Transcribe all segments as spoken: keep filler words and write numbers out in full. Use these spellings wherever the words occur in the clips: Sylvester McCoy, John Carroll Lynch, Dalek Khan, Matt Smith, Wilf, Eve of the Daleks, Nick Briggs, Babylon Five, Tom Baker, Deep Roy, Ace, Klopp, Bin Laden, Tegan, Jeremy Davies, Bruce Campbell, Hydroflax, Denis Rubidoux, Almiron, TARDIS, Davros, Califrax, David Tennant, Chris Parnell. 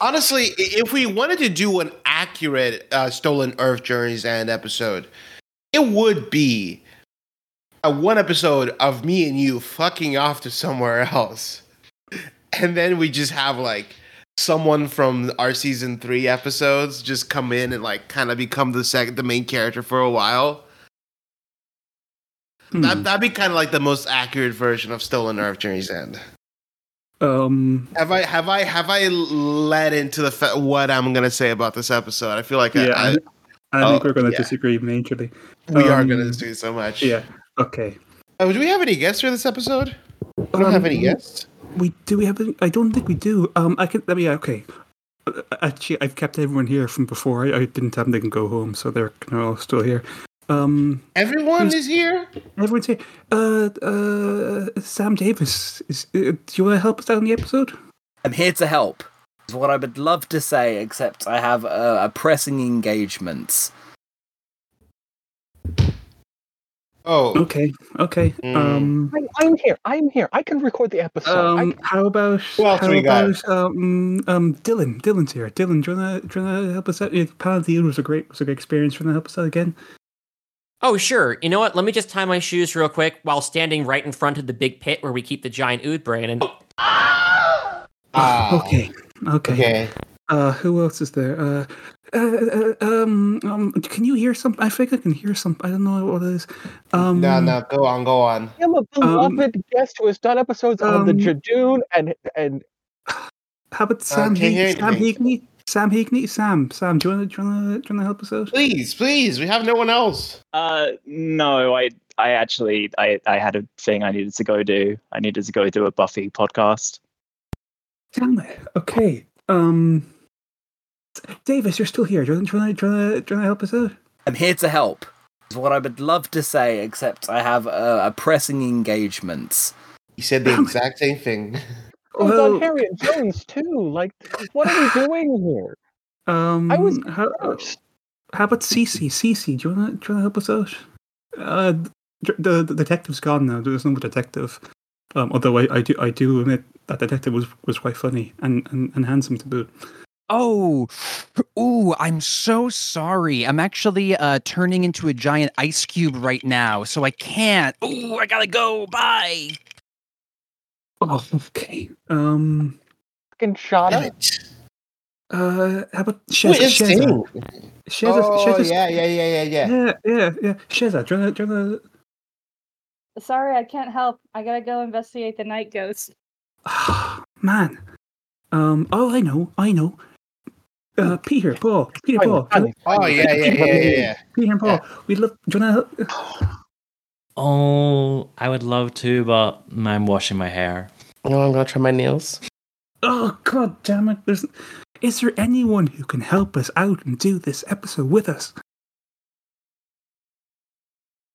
Honestly, if we wanted to do an accurate uh, Stolen Earth Journey's End episode, it would be a one episode of me and you fucking off to somewhere else. And then we just have like someone from our season three episodes just come in and like kind of become the sec- the main character for a while. Hmm. That, that'd be kind of like the most accurate version of Stolen Earth Journey's End. Um, have I have I have I led into the fe- what I'm gonna say about this episode? I feel like yeah, I, I, I oh, think we're gonna yeah. disagree majorly. We um, are gonna disagree so much. Yeah. Okay. Oh, do we have any guests for this episode? We don't um, have any guests. We do. We have. Any, I don't think we do. Um, I can. Let me. Okay. Actually, I've kept everyone here from before. I, I didn't have them go home, so they're all still here. Um, everyone is here. Everyone's here. Uh, uh, Sam Davis, is, uh, do you want to help us out in the episode? I'm here to help. Is what I would love to say, except I have a, a pressing engagement. Oh. Okay. Okay. Mm. Um, I'm, I'm here. I'm here. I can record the episode. Um, can... How about? Well, how about um, um, Dylan? Dylan's here. Dylan, do you wanna, do you wanna help us out? Panel Deal was a great, was a great experience. Do you wanna help us out again? Oh, sure. You know what? Let me just tie my shoes real quick while standing right in front of the big pit where we keep the giant ood brain. And oh. Oh, okay. okay, okay. Uh, who else is there? Uh, uh, uh, um, um, can you hear something? I think I can hear something. I don't know what it is. Um, no, no, go on, go on. I'm a beloved um, guest who has done episodes um, on the Jadoon and and. How about Sam? Uh, He- Sam Higney? Sam Higney? Sam, Sam, do you want to, do you want to, do you want to help us out? Please, please, we have no one else. Uh, no, I, I actually, I, I had a thing I needed to go do. I needed to go do a Buffy podcast. Damn it. Okay. Um, Davis, you're still here. Do you want to, do you want to, do you want to help us out? I'm here to help. Is what I would love to say, except I have a, a pressing engagement. You said the Damn exact it. Same thing. It's well, on Harriet Jones too. Like, what are we doing here? Um, I was. How, how about Cece? Cece, do you want to help us out? Uh, the, the detective's gone now. There's no detective. Um, although I, I do I do admit that detective was, was quite funny and, and, and handsome to boot. Oh, ooh! I'm so sorry. I'm actually uh, turning into a giant ice cube right now, so I can't. Ooh, I gotta go. Bye. Oh, okay. Um, fucking shot up. Uh, how about Sheza? Sheza. Sheza. Oh, yeah, yeah, yeah, yeah, yeah. Yeah, yeah, yeah. Sheza, do you want to... Sorry, I can't help. I gotta go investigate the night ghost. Oh, man. Um, oh, I know, I know. Uh, Peter, Paul. Peter, Paul. Oh, oh yeah, yeah, yeah, yeah, yeah. Peter and Paul. Yeah. We'd love... Do you want to help... Oh, I would love to, but I'm washing my hair. Oh, I'm gonna try my nails. Oh, god damn it! There's... Is there anyone who can help us out and do this episode with us?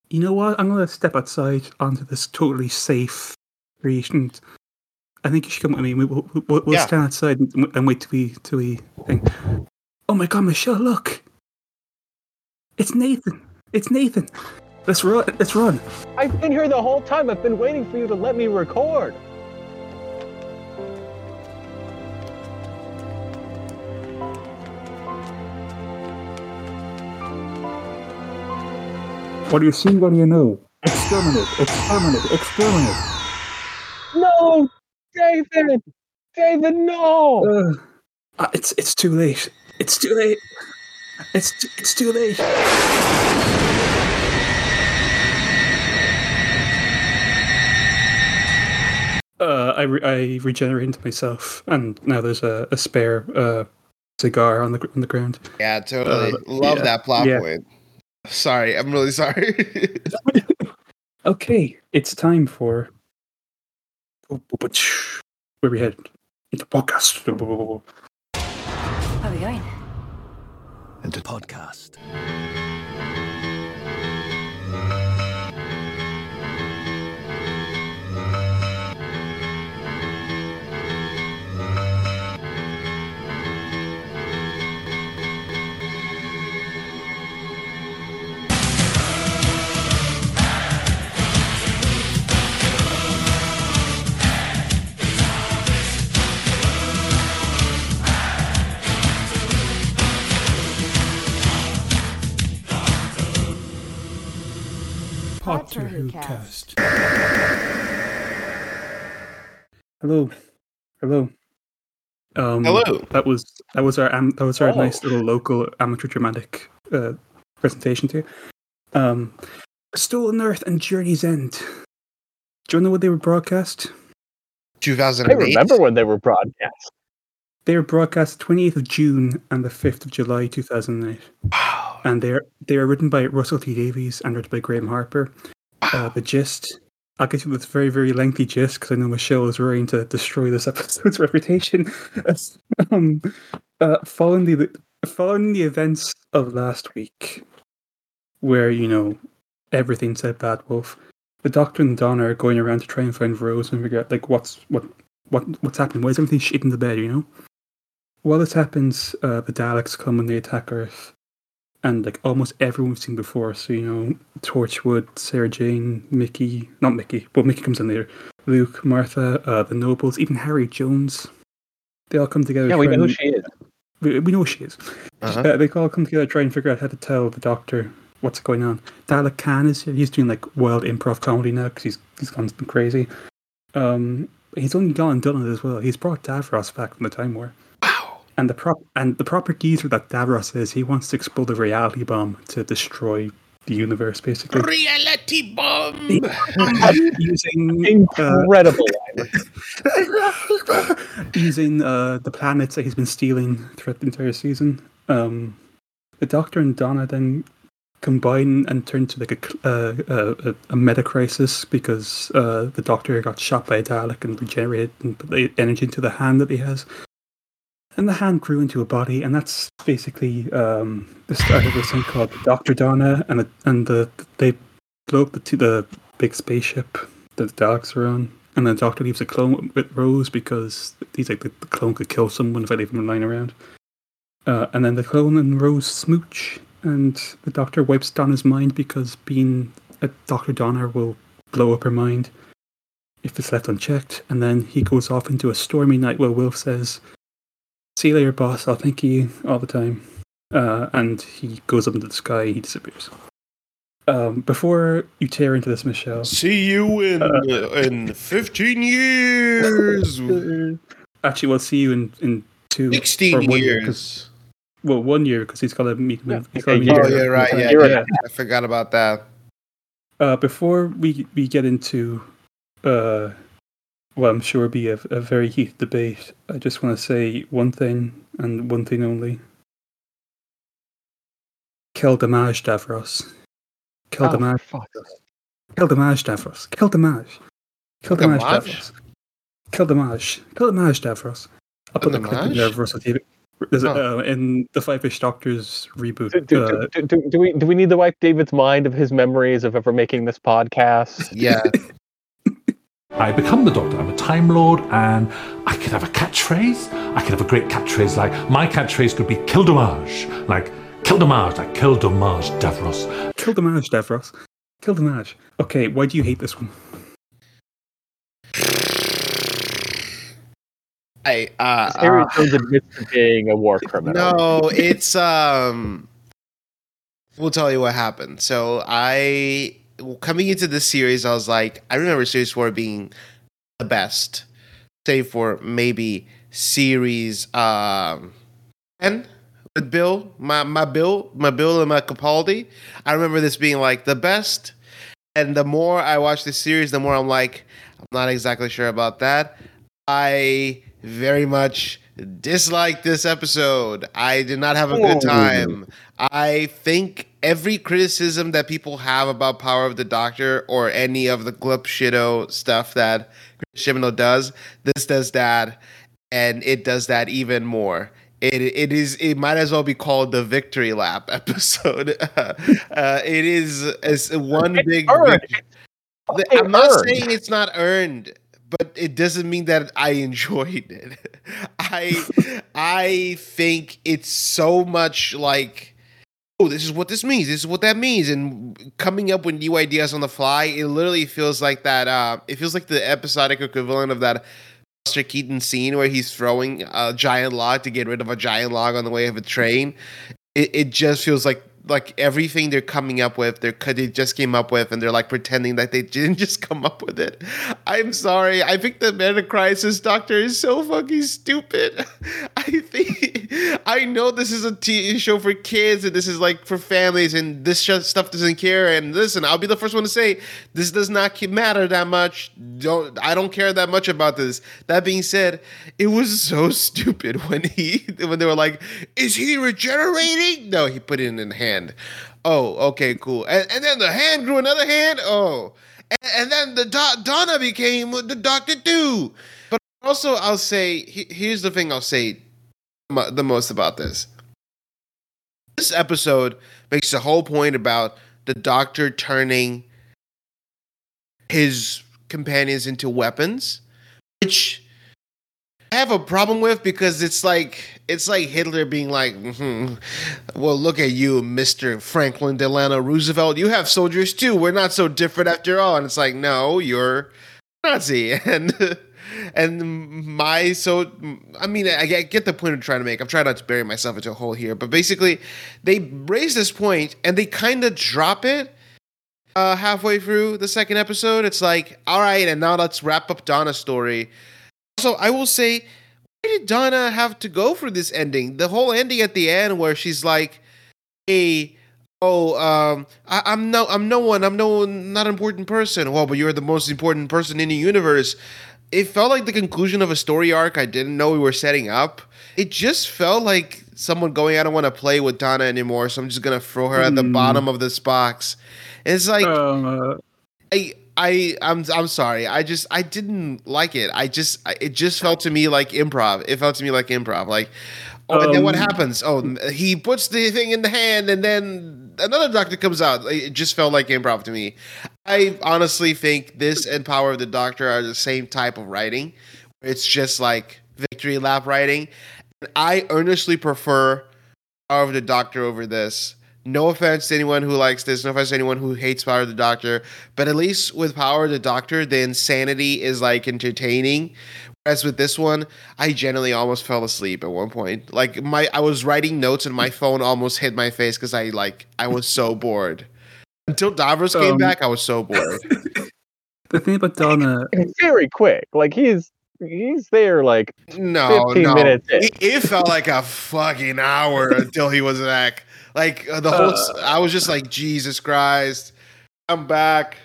You know what? I'm gonna step outside onto this totally safe creation. I think you should come with me. We'll, we'll, we'll yeah. stand outside and, and wait till we till we think. Oh my god, Michel! Look, it's Nathan. It's Nathan. Let's run. Let's run. I've been here the whole time. I've been waiting for you to let me record. What do you see? What do you know? Exterminate! Exterminate! Exterminate! No, David! David, no! Uh, it's it's too late. It's too late. It's too, it's too late. Uh, I, re- I regenerated myself, and now there's a, a spare uh, cigar on the on the ground. Yeah, totally. Uh, Love yeah, that plot yeah. point. Sorry, I'm really sorry. Okay, it's time for... Where are we headed? It's a podcast. Where are we going? Into podcast. Doctor Who cast. Hello, hello. Um, hello. That was that was our um, that was our oh. nice little local amateur dramatic uh, presentation to you. Um, Stolen Earth and Journey's End. Do you know when they were broadcast? two thousand eight. I remember when they were broadcast. They were broadcast twenty-eighth of June and the fifth of July two thousand eight. Wow. And they're they're written by Russell T Davies and written by Graham Harper. Wow. Uh, the gist. I'll get you this very, very lengthy gist because I know Michel is worrying to destroy this episode's reputation. um, uh, following the following the events of last week, where, you know, everything said Bad Wolf, the Doctor and Donna are going around to try and find Rose and figure out, like, what's what what what's happening. Why is everything shit in the bed? You know. While this happens, uh, the Daleks come and they attack Earth, and like almost everyone we've seen before. So, you know, Torchwood, Sarah Jane, Mickey, not Mickey, but Mickey comes in later. Luke, Martha, uh, the Nobles, even Harry Jones. They all come together. Yeah, we know and, who she is. We, we know who she is. Uh-huh. Uh, they all come together to try and figure out how to tell the Doctor what's going on. Dalek Khan is here. He's doing like wild improv comedy now because he's he's gone crazy. Um, he's only gone and done it as well. He's brought Davros back from the Time War. And the prop and the proper geezer that Davros says he wants to explode a reality bomb to destroy the universe, basically. Reality bomb using incredible uh, using uh, the planets that he's been stealing throughout the entire season. Um, the Doctor and Donna then combine and turn to like a uh, a, a meta crisis because uh, the Doctor got shot by a Dalek and regenerated and put the energy into the hand that he has. And the hand grew into a body, and that's basically um, the start of this thing called the Doctor Donna, and a, and the, they blow up the two, the big spaceship that the Daleks are on, and the Doctor leaves a clone with Rose because he's like the, the clone could kill someone if I leave him lying around. Uh, and then the clone and Rose smooch, and the Doctor wipes Donna's mind because being a Doctor Donna will blow up her mind if it's left unchecked. And then he goes off into a stormy night where Wilf says, "See you later, boss. I'll thank you all the time." Uh, and he goes up into the sky. He disappears. Um, before you tear into this, Michelle. See you in uh, in fifteen years. Actually, we'll see you in in two sixteen years. Year, cause, well, one year because he's got to meet. Yeah. He's gotta oh yeah, right. Yeah, yeah, yeah, I forgot about that. Uh, before we we get into uh. Well, I'm sure it'll be a, a very heated debate. I just want to say one thing, and one thing only. Quel dommage, Davros. Quel oh, dommage. Quel dommage, Davros. Quel dommage. Quel dommage, Davros. Quel dommage. Quel dommage, Davros. I'll put the clip in there of Russell T. There's oh. uh, in the Five-ish Doctors reboot. Do, do, uh, do, do, do, we, do we need to wipe David's mind of his memories of ever making this podcast? Yeah. I become the Doctor, I'm a Time Lord, and I could have a catchphrase. I could have a great catchphrase, like, my catchphrase could be "Quel dommage," like, "Quel dommage," like, "Quel dommage, Davros." Quel dommage, Davros. Quel dommage. Okay, why do you hate this one? I, uh... Harry Jones admits to being a war criminal. No, it's, um... we'll tell you what happened. So, I... coming into this series, I was like, I remember series four being the best, save for maybe series um, ten with Bill, my my Bill, my Bill and my Capaldi. I remember this being like the best, and the more I watch this series, the more I'm like, I'm not exactly sure about that. I very much dislike this episode. I did not have a good time. I think every criticism that people have about Power of the Doctor or any of the glip shitto stuff that Chibnall does, this does that, and it does that even more. It it is it might as well be called the victory lap episode. uh, it is it's one it's big. Big I'm not earned. saying it's not earned, but it doesn't mean that I enjoyed it. I I think it's so much like, oh, this is what this means, this is what that means, and coming up with new ideas on the fly. It literally feels like that. Uh, it feels like the episodic equivalent of that Buster Keaton scene where he's throwing a giant log to get rid of a giant log on the way of a train. It, it just feels like like everything they're coming up with, they're they just came up with, and they're like pretending that they didn't just come up with it. I'm sorry. I think the Meta Crisis Doctor is so fucking stupid. I think I know this is a T V show for kids, and this is like for families, and this stuff doesn't care. And listen, I'll be the first one to say this does not matter that much. Don't I don't care that much about this. That being said, it was so stupid when he when they were like, "Is he regenerating?" No, he put it in a hand. Oh, okay, cool. And, and then the hand grew another hand. Oh, and, and then the do- Donna became the Doctor too. But also, I'll say he, here's the thing. I'll say the most about this. This episode makes the whole point about the Doctor turning his companions into weapons, which I have a problem with, because it's like it's like Hitler being like, mm-hmm, well, look at you, Mister Franklin Delano Roosevelt. You have soldiers too. We're not so different after all. And it's like, no, you're Nazi, and and my so I mean, I get the point I'm trying to make. I'm trying not to bury myself into a hole here, but basically, they raise this point and they kind of drop it. Uh, halfway through the second episode, it's like, all right, and now let's wrap up Donna's story. Also, I will say, why did Donna have to go for this ending? The whole ending at the end where she's like, hey, oh, um, I, I'm no I'm no one, I'm no not an important person. Well, but you're the most important person in the universe. It felt like the conclusion of a story arc I didn't know we were setting up. It just felt like someone going, I don't want to play with Donna anymore, so I'm just going to throw her mm. at the bottom of this box. And it's like... Um, I. I I'm I'm sorry. I just I didn't like it. I just it just felt to me like improv. It felt to me like improv. Like, oh, um, and then what happens? Oh, he puts the thing in the hand, and then another Doctor comes out. It just felt like improv to me. I honestly think this and Power of the Doctor are the same type of writing. It's just like victory lap writing. And I earnestly prefer Power of the Doctor over this. No offense to anyone who likes this. No offense to anyone who hates Power of the Doctor. But at least with Power of the Doctor, the insanity is, like, entertaining. Whereas with this one, I generally almost fell asleep at one point. Like, my I was writing notes and my phone almost hit my face because I, like, I was so bored. Until Davros came um, back, I was so bored. The thing about Donna... It's very quick. Like, he's... He's there like no, fifteen no. minutes in. It, it felt like a fucking hour until he was back. Like uh, the whole, uh, I was just like, Jesus Christ, I'm back.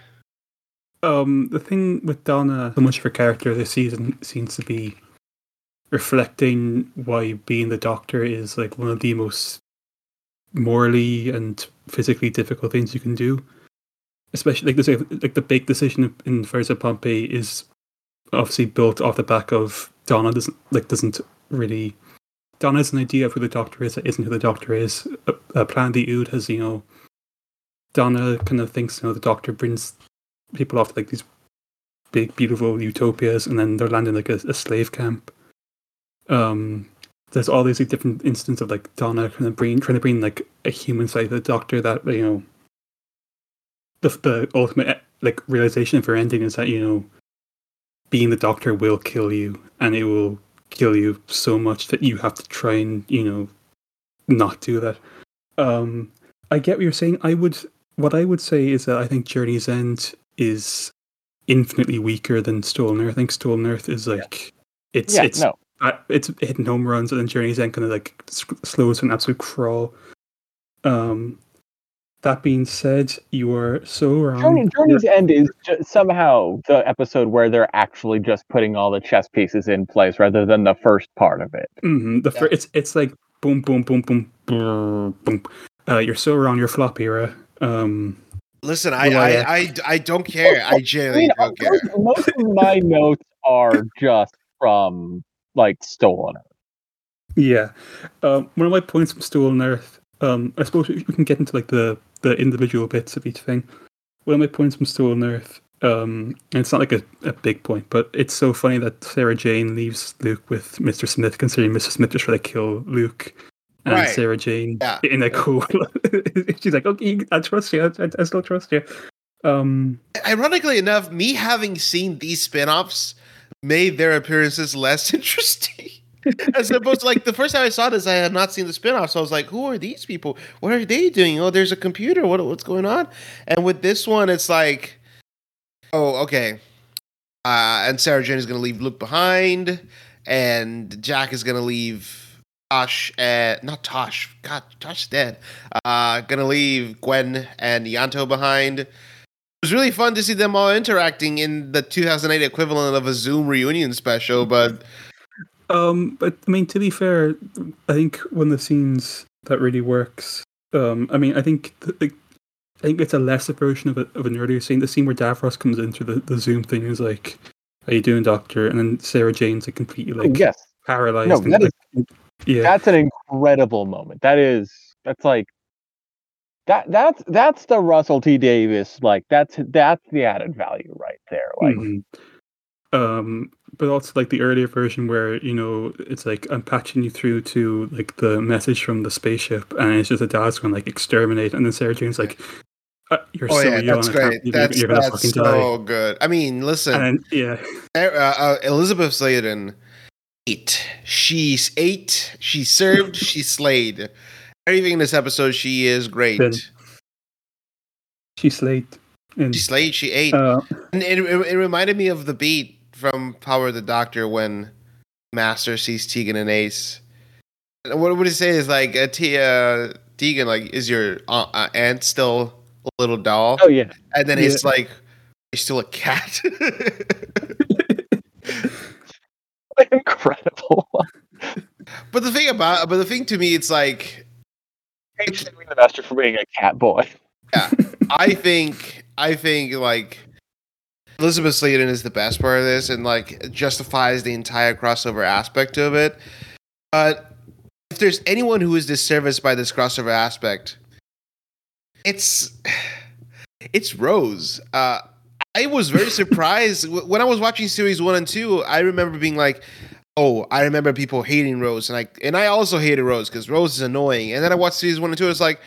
Um, the thing with Donna, so much of her character this season seems to be reflecting why being the Doctor is like one of the most morally and physically difficult things you can do. Especially like this, like the big decision in Fires of Pompeii is obviously built off the back of Donna doesn't like doesn't really. Donna has an idea of who the Doctor is that isn't who the Doctor is. Uh, uh, Plan the Ood has, you know, Donna kind of thinks, you know, the Doctor brings people off to, like, these big, beautiful utopias, and then they're landing, like, a, a slave camp. Um, there's all these like, different instances of, like, Donna kind of bring, trying to bring, like, a human side to the Doctor that, you know, the, the ultimate, like, realization of her ending is that, you know, being the Doctor will kill you, and it will kill you so much that you have to try and, you know, not do that. Um, I get what you're saying. I would, what I would say is that I think Journey's End is infinitely weaker than Stolen Earth. I think Stolen Earth is like, yeah. it's, yeah, it's, no. uh, it's hitting home runs, and then Journey's End kind of like slows to an absolute crawl. Um, That being said, you are so wrong. Journey, Journey's you're... End is just somehow the episode where they're actually just putting all the chess pieces in place, rather than the first part of it. Mm-hmm. The yeah. fir- it's it's like boom, boom, boom, boom, boom, boom. Uh, you're so wrong. You're flop era. Um, Listen, I, I, I, I don't care. I genuinely I mean, don't care. Most, most of my notes are just from like Stolen Earth. Yeah, um, one of my points from Stolen Earth. Um, I suppose we can get into like the. the individual bits of each thing. One of my points from Stolen Earth, um, and it's not like a, a big point, but it's so funny that Sarah Jane leaves Luke with Mister Smith, considering Mister Smith just tried to kill Luke, and right. Sarah Jane yeah. in a cool... She's like, okay, I trust you, I, I still trust you. Um, Ironically enough, me having seen these spin-offs made their appearances less interesting. As opposed to, like, the first time I saw this, I had not seen the spinoff, so I was like, "Who are these people? What are they doing? Oh, there's a computer. What what's going on?" And with this one, it's like, "Oh, okay." Uh, and Sarah Jane is going to leave Luke behind, and Jack is going to leave Tosh and not Tosh. God, Tosh's dead. Uh, going to leave Gwen and Ianto behind. It was really fun to see them all interacting in the two thousand eight equivalent of a Zoom reunion special, but. Um, but I mean, to be fair, I think one of the scenes that really works. Um, I mean, I think the, I think it's a lesser version of a, of an earlier scene. The scene where Davros comes in through the, the Zoom thing is like, "How you doing, Doctor?" And then Sarah Jane's like completely like oh, yes. paralyzed. No, that is, like, yeah. That's an incredible moment. That is that's like that that's that's the Russell T Davies like that's that's the added value right there. Like. Mm-hmm. Um, but also like the earlier version where, you know, it's like I'm patching you through to like the message from the spaceship and it's just a dad's going like exterminate, and then Sarah Jane's like uh, you're oh, so yeah, young that's great. You're, that's, you're that's fucking so die. Good. I mean, listen, and, yeah, uh, uh, Elizabeth Sladen, eight. She's eight. She served. She slayed. Everything in this episode, she is great. Then, she slayed. And, she slayed. She ate. Uh, and it, it, it reminded me of the beat from Power of the Doctor when Master sees Tegan and Ace. What would he say is like, uh, T, uh, Tegan, like, is your uh, uh, aunt still a little doll? Oh, yeah. And then yeah. It's like, you're still a cat. Incredible. But the thing about, but the thing to me, it's like. I'm shaming the Master for being a cat boy. Yeah. I think, I think, like. Elizabeth Sladen is the best part of this and, like, justifies the entire crossover aspect of it. But if there's anyone who is disserviced by this crossover aspect, it's it's Rose. Uh, I was very surprised. When I was watching Series one and two, I remember being like, oh, I remember people hating Rose. And I, and I also hated Rose because Rose is annoying. And then I watched Series one and two, and it's like,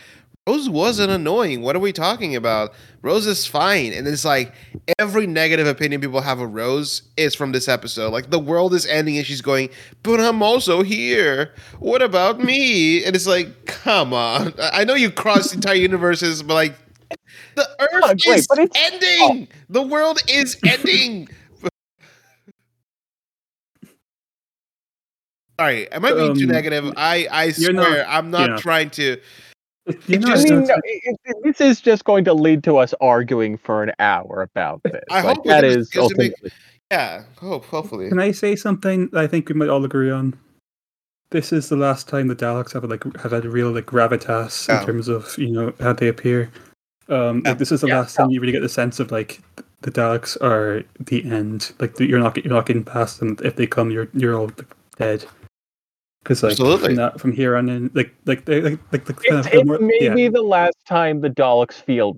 Rose wasn't annoying. What are we talking about? Rose is fine. And it's like every negative opinion people have of Rose is from this episode. Like the world is ending and she's going, but I'm also here. What about me? And it's like, come on. I know you crossed entire universes, but like the earth on, is wait, it's- ending. Oh. The world is ending. All right. Am I being um, too negative? I, I swear not, I'm not yeah. trying to. You know, I mean, no, it, it, this is just going to lead to us arguing for an hour about this. I like, hope that is ultimately. Make, yeah, hope hopefully. Can I say something that I think we might all agree on? This is the last time the Daleks have like have had a real like gravitas oh. in terms of, you know, how they appear. Um, yeah. like, this is the yeah. last yeah. time you really get the sense of like the Daleks are the end. Like you're not you're not getting past them. If they come, you're you're all dead. Because like from, that, from here on in, like like like like the kind it's, of the more, it's maybe yeah. the last time the Daleks feel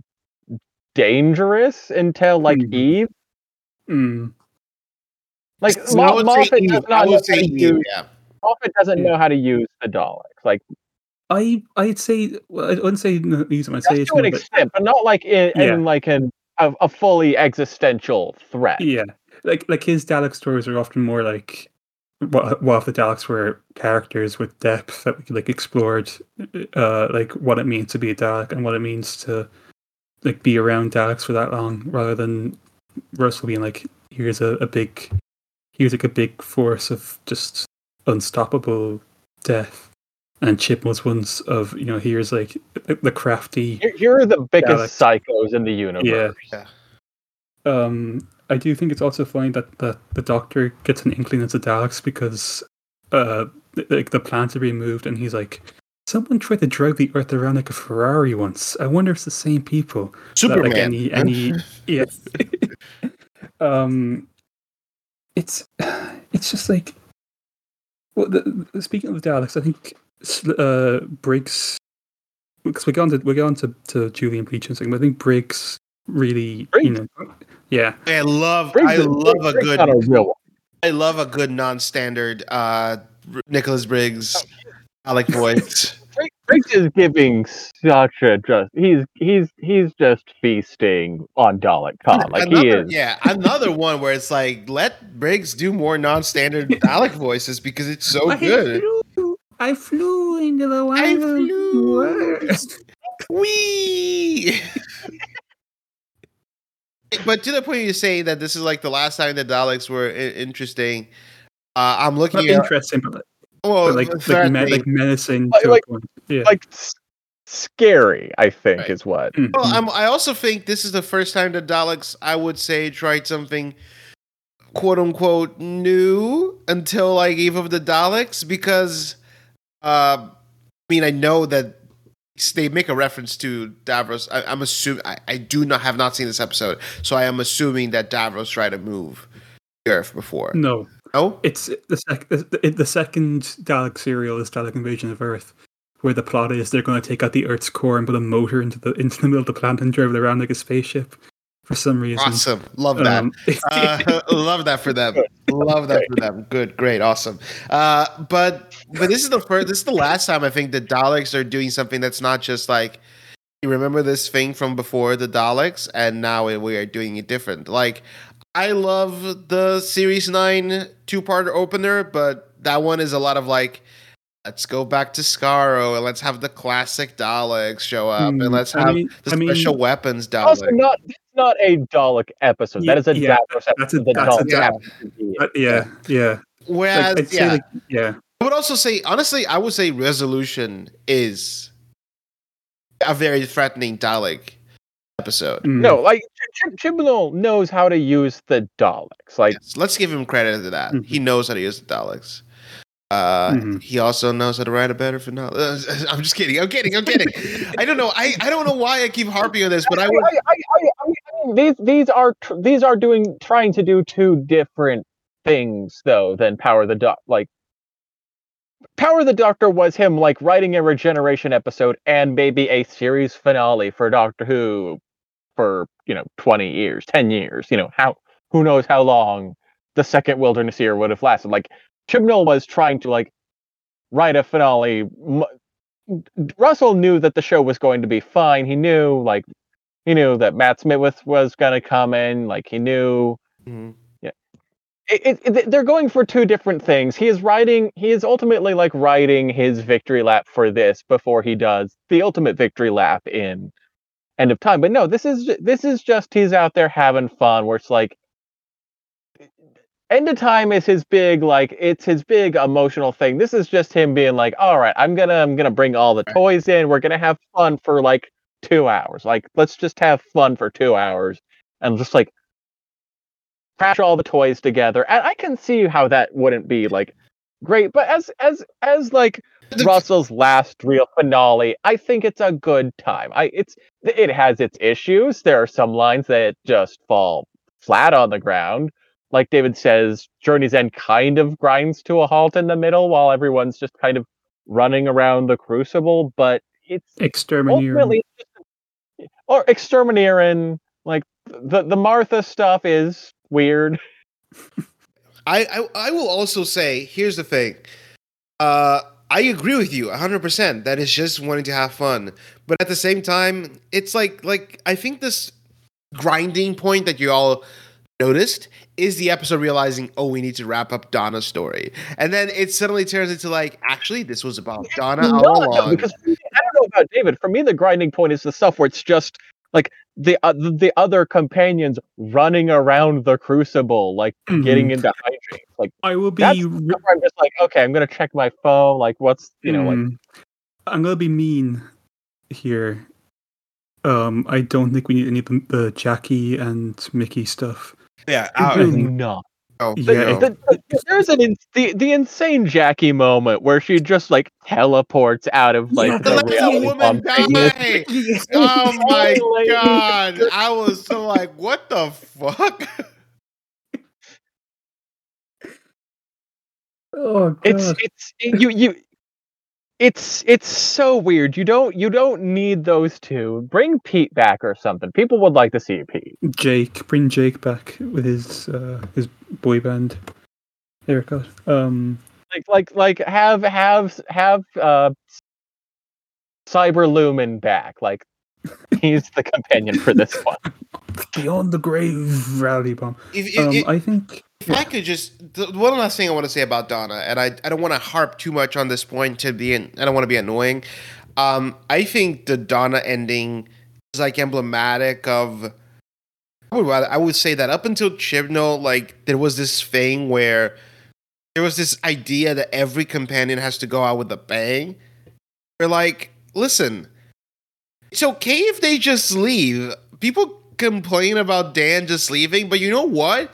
dangerous until like mm. Eve. Mm. Like so Ma- Moffat does not know how to use. Yeah. Moffat doesn't yeah. know how to use the Daleks. Like I, I'd say well, I wouldn't say use them. I'd say to an bit, extent, but not like in, yeah. in like an, a a fully existential threat. Yeah, like like his Dalek stories are often more like. What, what if the Daleks were characters with depth that we could like explored, uh, like what it means to be a Dalek and what it means to like be around Daleks for that long, rather than Russell being like, here's a, a big, here's like a big force of just unstoppable death, and Chibnall's ones of, you know, here's like the crafty. Here are the biggest Dalek. Psychos in the universe. Yeah. yeah. Um. I do think it's also fine that, that the Doctor gets an inkling into Daleks because uh, like the plants are removed and he's like, someone tried to drag the Earth around like a Ferrari once. I wonder if it's the same people. Superman. Like any, any, yes. um, it's it's just like, well, the, speaking of the Daleks, I think uh, Briggs, because we got on, we got on to, to Julian Bleach and something, I think Briggs really, Briggs. you know, Yeah, I love Briggs I love Briggs a good a real one. I love a good non-standard uh, Nicholas Briggs Dalek voice. Briggs, Briggs is giving such a just he's he's he's just feasting on Dalek Khan. Like another, he is yeah, another one where it's like let Briggs do more non-standard Dalek voices because it's so I good. Flew, I flew into the wild Wee. But to the point you say that this is like the last time the Daleks were I- interesting. Uh, I'm looking at interesting, but well, but like, like, me- like menacing, like, to like, a point. Yeah. Like s- scary. I think right. is what. Mm-hmm. Well, I'm, I also think this is the first time the Daleks, I would say, tried something "quote unquote" new until like Eve of the Daleks, because uh, I mean, I know that. They make a reference to Davros. I, I'm assuming I, I do not have not seen this episode, so I am assuming that Davros tried to move the Earth before. No, no, it's the sec- the, the second Dalek serial is Dalek Invasion of Earth, where the plot is they're going to take out the Earth's core and put a motor into the into the middle of the planet and drive it around like a spaceship for some reason. Awesome, love that, um, uh, love that for them, love that for them. Good, great, awesome. Uh, but. But this is the first. This is the last time I think the Daleks are doing something that's not just like you remember this thing from before the Daleks, and now we are doing it different. Like I love the Series Nine two-part opener, but that one is a lot of like, let's go back to Skaro and let's have the classic Daleks show up, mm, and let's have I mean, the special I mean, weapons Daleks. Also not it's not a Dalek episode. Yeah, that is a yeah, Dalek episode. That's a, that's a Dalek. Yeah, uh, yeah, yeah. Whereas, like, yeah, like, yeah. I would also say, honestly, I would say Resolution is a very threatening Dalek episode. Mm. No, like Ch- Chibnall knows how to use the Daleks. Like, yes, let's give him credit for that. Mm-hmm. He knows how to use the Daleks. Uh, mm-hmm. He also knows how to write a better finale. Uh, I'm just kidding. I'm kidding. I'm kidding. I don't know. I, I don't know why I keep harping on this, but I, I would. I, I, I, I mean, these these are tr- these are doing trying to do two different things though than Power of the Doctor. Like. Power of the Doctor was him like writing a regeneration episode and maybe a series finale for Doctor Who for, you know, twenty years, ten years, you know, how who knows how long the second Wilderness Year would have lasted. Like Chibnall was trying to like write a finale. Russell knew that the show was going to be fine. He knew like he knew that Matt Smith was, was going to come in, like he knew. Mm-hmm. It, it, they're going for two different things. He is writing. He is ultimately like writing his victory lap for this before he does the ultimate victory lap in End of Time. But no, this is this is just he's out there having fun. Where it's like End of Time is his big like it's his big emotional thing. This is just him being like, all right, I'm gonna I'm gonna bring all the toys in. We're gonna have fun for like two hours. Like let's just have fun for two hours and just like. Crash all the toys together, and I can see how that wouldn't be like great. But as as as like Russell's last real finale, I think it's a good time. I it's it has its issues. There are some lines that just fall flat on the ground. Like David says, Journey's End kind of grinds to a halt in the middle while everyone's just kind of running around the Crucible. But it's exterminating or exterminating. Like the the Martha stuff is. Weird. I, I I will also say, here's the thing. Uh, I agree with you one hundred percent that it's just wanting to have fun. But at the same time, it's like, like I think this grinding point that you all noticed is the episode realizing, oh, we need to wrap up Donna's story. And then it suddenly turns into like, actually, this was about it's Donna all along. No, because I don't know about David. For me, the grinding point is the stuff where it's just like the uh, the other companions running around the Crucible, like mm-hmm. getting into hijinks. Like I will be. That's re- where I'm just like, okay, I'm gonna check my phone. Like, what's you mm. know, like I'm gonna be mean here. Um, I don't think we need any of the, the Jackie and Mickey stuff. Yeah, I really not. Oh, the, yeah. the, the, the, there's an in, the the insane Jackie moment where she just like teleports out of like yeah, the, the reality woman bomb. Oh my god! I was so like, what the fuck? Oh, god. it's it's it, you you it's it's so weird. You don't you don't need those two. Bring Pete back or something. People would like to see Pete. Jake, bring Jake back with his uh, his. boy band haircut. Um, like, like, like, have, have, have, uh, Cyber Lumen back. Like, he's the companion for this one. Beyond the grave, reality bomb. If, if, um, if, I think... If yeah. I could just... The, one last thing I want to say about Donna, and I, I don't want to harp too much on this point to be... In, I don't want to be annoying. Um, I think the Donna ending is, like, emblematic of... I would, rather, I would say that up until Chibnall, like, there was this thing where... There was this idea that every companion has to go out with a bang. They're like, listen, it's okay if they just leave. People complain about Dan just leaving, but you know what?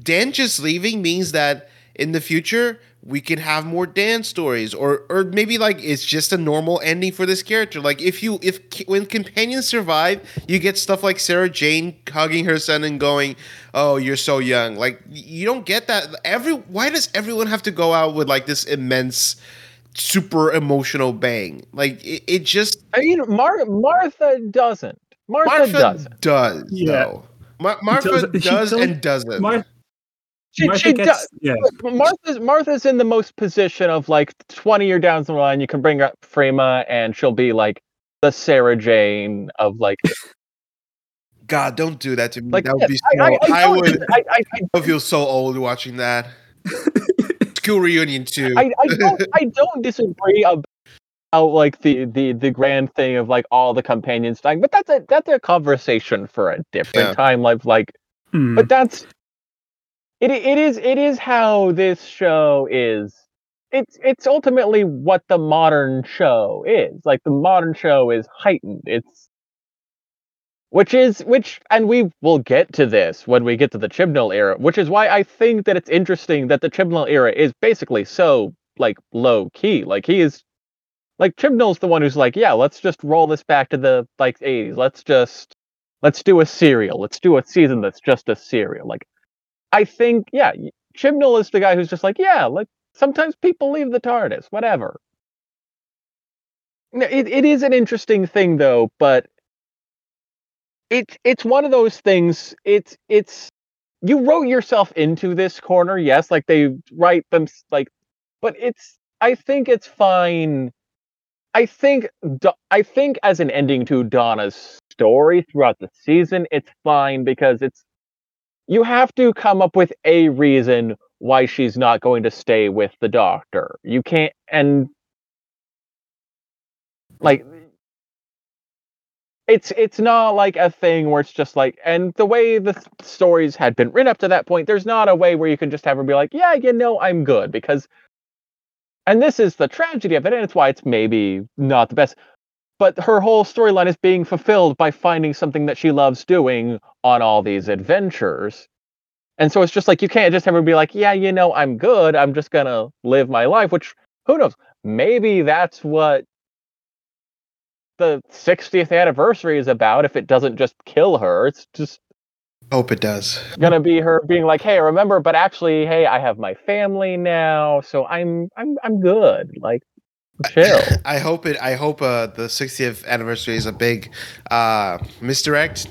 Dan just leaving means that in the future, we can have more Dan stories. Or or maybe, like, it's just a normal ending for this character. Like, if you if when companions survive, you get stuff like Sarah Jane hugging her son and going, oh, you're so young. Like, you don't get that. Every Why does everyone have to go out with, like, this immense, super emotional bang? Like, it, it just... I mean, Mar- Martha doesn't. Martha, Martha doesn't. does, yeah. though. Mar- Martha does, does, does and doesn't. Mar- She, Martha she gets, does. Yeah. Martha's, Martha's in the most position of, like, twenty years down the line, you can bring up Frema, and she'll be, like, the Sarah Jane of, like... God, don't do that to me. Like, that would be so... I, I, I, I would I, I, I feel so old watching that. School reunion, too. I, I, don't, I don't disagree about, like, the, the, the grand thing of, like, all the companions dying, but that's a, that's a conversation for a different yeah. time. Like, like mm. But that's... It it is it is how this show is. It's it's ultimately what the modern show is. Like, the modern show is heightened. It's which is which, and we will get to this when we get to the Chibnall era, which is why I think that it's interesting that the Chibnall era is basically so, like, low key. Like, he is, like, Chibnall's the one who's like, yeah, let's just roll this back to the, like, eighties. Let's just let's do a serial. Let's do a season that's just a serial. Like. I think, yeah, Chibnall is the guy who's just like, yeah, like, sometimes people leave the TARDIS, whatever. It it is an interesting thing, though, but it it's one of those things. It's it's you wrote yourself into this corner, yes, like they write them, like, but it's I think it's fine. I think I think as an ending to Donna's story throughout the season, it's fine because it's. You have to come up with a reason why she's not going to stay with the Doctor. You can't, and like, it's it's not like a thing where it's just like, and the way the th- stories had been written up to that point, there's not a way where you can just have her be like, yeah, you know, I'm good, because, and this is the tragedy of it, and it's why it's maybe not the best. But her whole storyline is being fulfilled by finding something that she loves doing on all these adventures. And so it's just like, you can't just have her be like, yeah, you know, I'm good. I'm just going to live my life, which, who knows? Maybe that's what the sixtieth anniversary is about, if it doesn't just kill her. It's just... Hope it does. Going to be her being like, hey, remember, but actually, hey, I have my family now, so I'm I'm I'm good. Like, chill. I hope it. I hope uh, the sixtieth anniversary is a big uh, misdirect.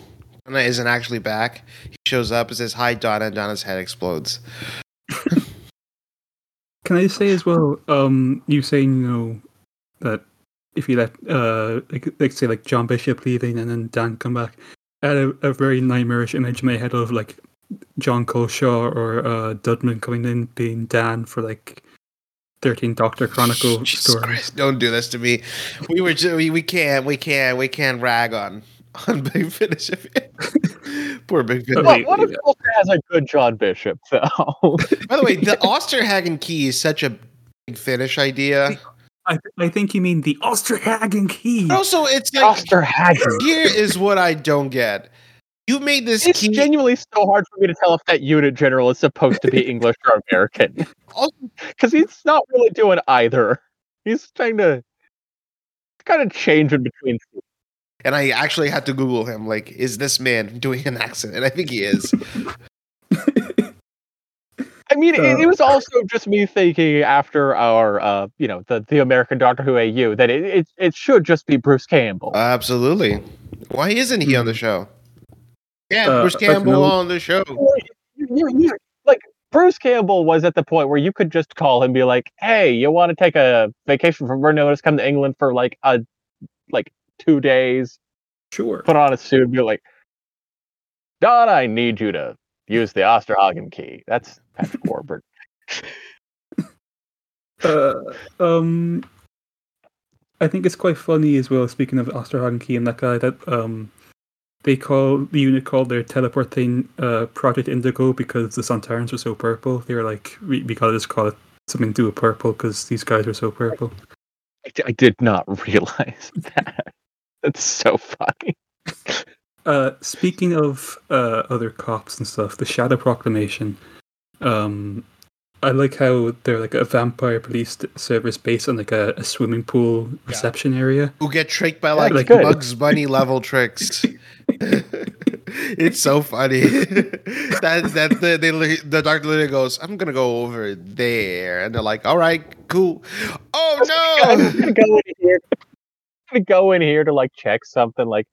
Donna isn't actually back. He shows up and says, "Hi, Donna." And Donna's head explodes. Can I say as well? Um, you saying, you know, that if you let, uh, like, like say, like John Bishop leaving and then Dan come back, I had a, a very nightmarish image in my head of, like, John Coleshaw or uh, Dudman coming in being Dan for, like, thirteen Doctor Chronicle stories. Don't do this to me. We were just, we, we can't we can't we can't rag on on Big Finish. Poor Big Finish. Well, what if Walter has a good John Bishop though? By the way, the Osterhagen Key is such a Big Finish idea. I, I think you mean the Osterhagen Key. But also, it's like, Osterhagen. Here is what I don't get. You made this it's key. It's genuinely so hard for me to tell if that unit general is supposed to be English or American. Because he's not really doing either. He's trying to kind of change in between. And I actually had to Google him. Like, is this man doing an accent? And I think he is. I mean, uh, it, it was also just me thinking after our, uh, you know, the, the American Doctor Who A U that it, it, it should just be Bruce Campbell. Absolutely. Why isn't he on the show? Yeah, uh, Bruce Campbell on the show. Like, Bruce Campbell was at the point where you could just call him and be like, hey, you want to take a vacation from Vernon? Let's come to England for, like, a like two days. Sure. Put on a suit and be like, Don, I need you to use the Osterhagen Key. That's Patrick Warburton. uh, um, I think it's quite funny as well, speaking of Osterhagen Key and that guy, that um, they call the unit called their teleport thing uh, Project Indigo because the Santarans were so purple. They were like, we, we gotta just call it something to do with purple because these guys are so purple. I, I did not realize that. That's so funny. Uh, speaking of uh, other cops and stuff, the Shadow Proclamation. Um, I like how they're like a vampire police service based on like a, a swimming pool reception yeah. area. Who get tricked by like, yeah, like Bugs Bunny level tricks. It's so funny. that that the, they the Doctor literally goes, I'm gonna go over there, and they're like, all right, cool. Oh no! I'm gonna go in here. To go in here to like check something, like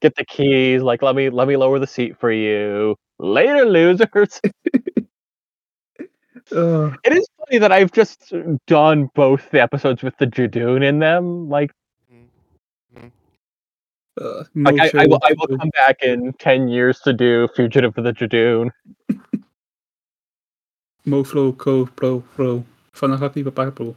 get the keys, like let me let me lower the seat for you later, losers. uh, it is funny that I've just done both the episodes with the Jadoon in them. Like, uh, no like I, I will I will come back in ten years to do Fugitive for the Jadoon. Moflo co pro pro funahati papapro.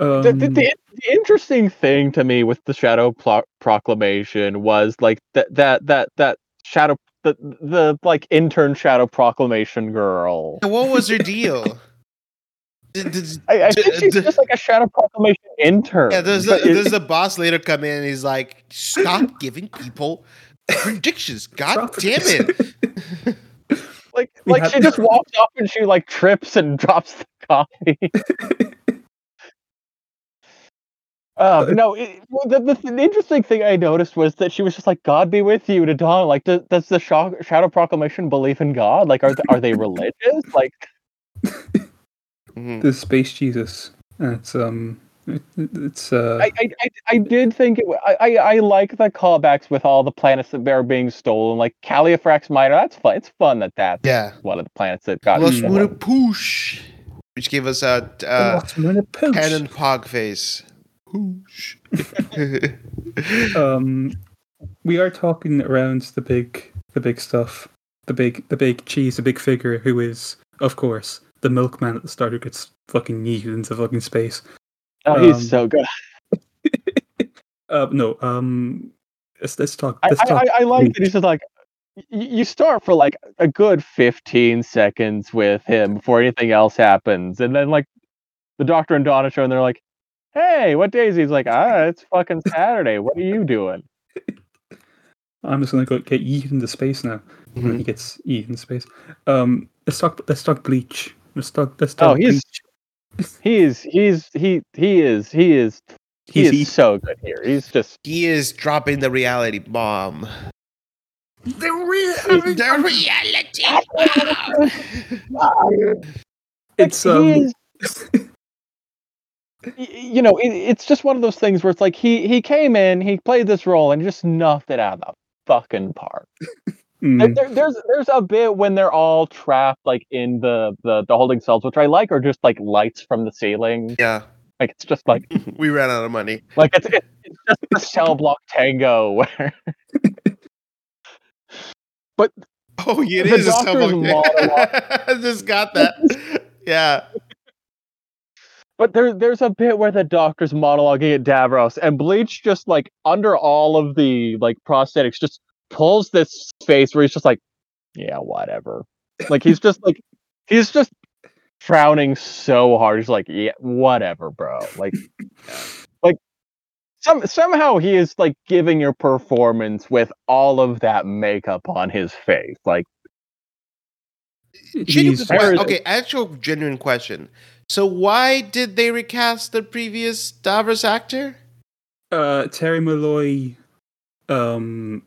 Um, the, the, the, the interesting thing to me with the Shadow Pro- Proclamation was like that that that that Shadow the the like intern Shadow Proclamation girl. What was her deal? I, I think she's just like a Shadow Proclamation intern. Yeah, there's a, there's a boss later come in and he's like, "Stop giving people predictions, god damn it!" like like she just walks up and she like trips and drops the coffee. Uh, no, it, the, the, the interesting thing I noticed was that she was just like, "God be with you," to Donna. Like, does, does the shock, Shadow Proclamation believe in God? Like, are th- are they religious? Like, mm-hmm. This space Jesus. It's um, it, it's uh. I, I I I did think it. I, I I like the callbacks with all the planets that are being stolen. Like Califrax Minor. That's fun. It's fun that that's yeah. one of the planets that got Los Murapush, which gave us a uh, Cannon Pog face. um, we are talking around the big, the big stuff, the big, the big cheese, the big figure, who is, of course, the milkman at the start who gets fucking yeeted into fucking space. Oh, um, he's so good. uh, no, um, let's, let's talk. Let's I, talk I, I like that he's just like. You start for like a good fifteen seconds with him before anything else happens, and then like the Doctor and Donna show, and they're like. Hey, what day is he? He's like, ah, it's fucking Saturday. What are you doing? I'm just gonna go get yeeted into space now. Mm-hmm. He gets yeeted into space. Um, let's talk. Let's talk Bleach. Let's talk. Let's talk. Oh, he's he's he's he he is he is he he's, is he, so good here. He's just he is dropping the reality bomb. The real the reality bomb. It's um. You know, it, it's just one of those things where it's like he he came in, he played this role, and just knocked it out of the fucking park. Mm. There, there's there's a bit when they're all trapped, like in the, the the holding cells, which I like, are just like lights from the ceiling. Yeah, like it's just like we ran out of money. Like it's it, it's just the cell block tango. Where... but oh, yeah, it is a cell block tango. I just got that. Yeah. But there, there's a bit where the Doctor's monologuing at Davros, and Bleach just, like, under all of the, like, prosthetics, just pulls this face where he's just like, yeah, whatever. Like, he's just, like, he's just frowning so hard. He's like, yeah, whatever, bro. Like, like some somehow he is, like, giving your performance with all of that makeup on his face. Like, genuine question. Okay, actual genuine question. So why did they recast the previous Davros actor? Uh, Terry Molloy. Um,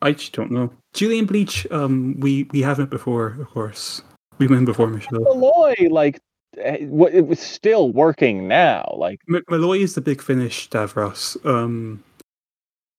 I just don't know. Julian Bleach. Um, we we haven't before, of course. We went before Michel. Molloy, like, it was still working now. Like M- Molloy is the big finish Davros. Um,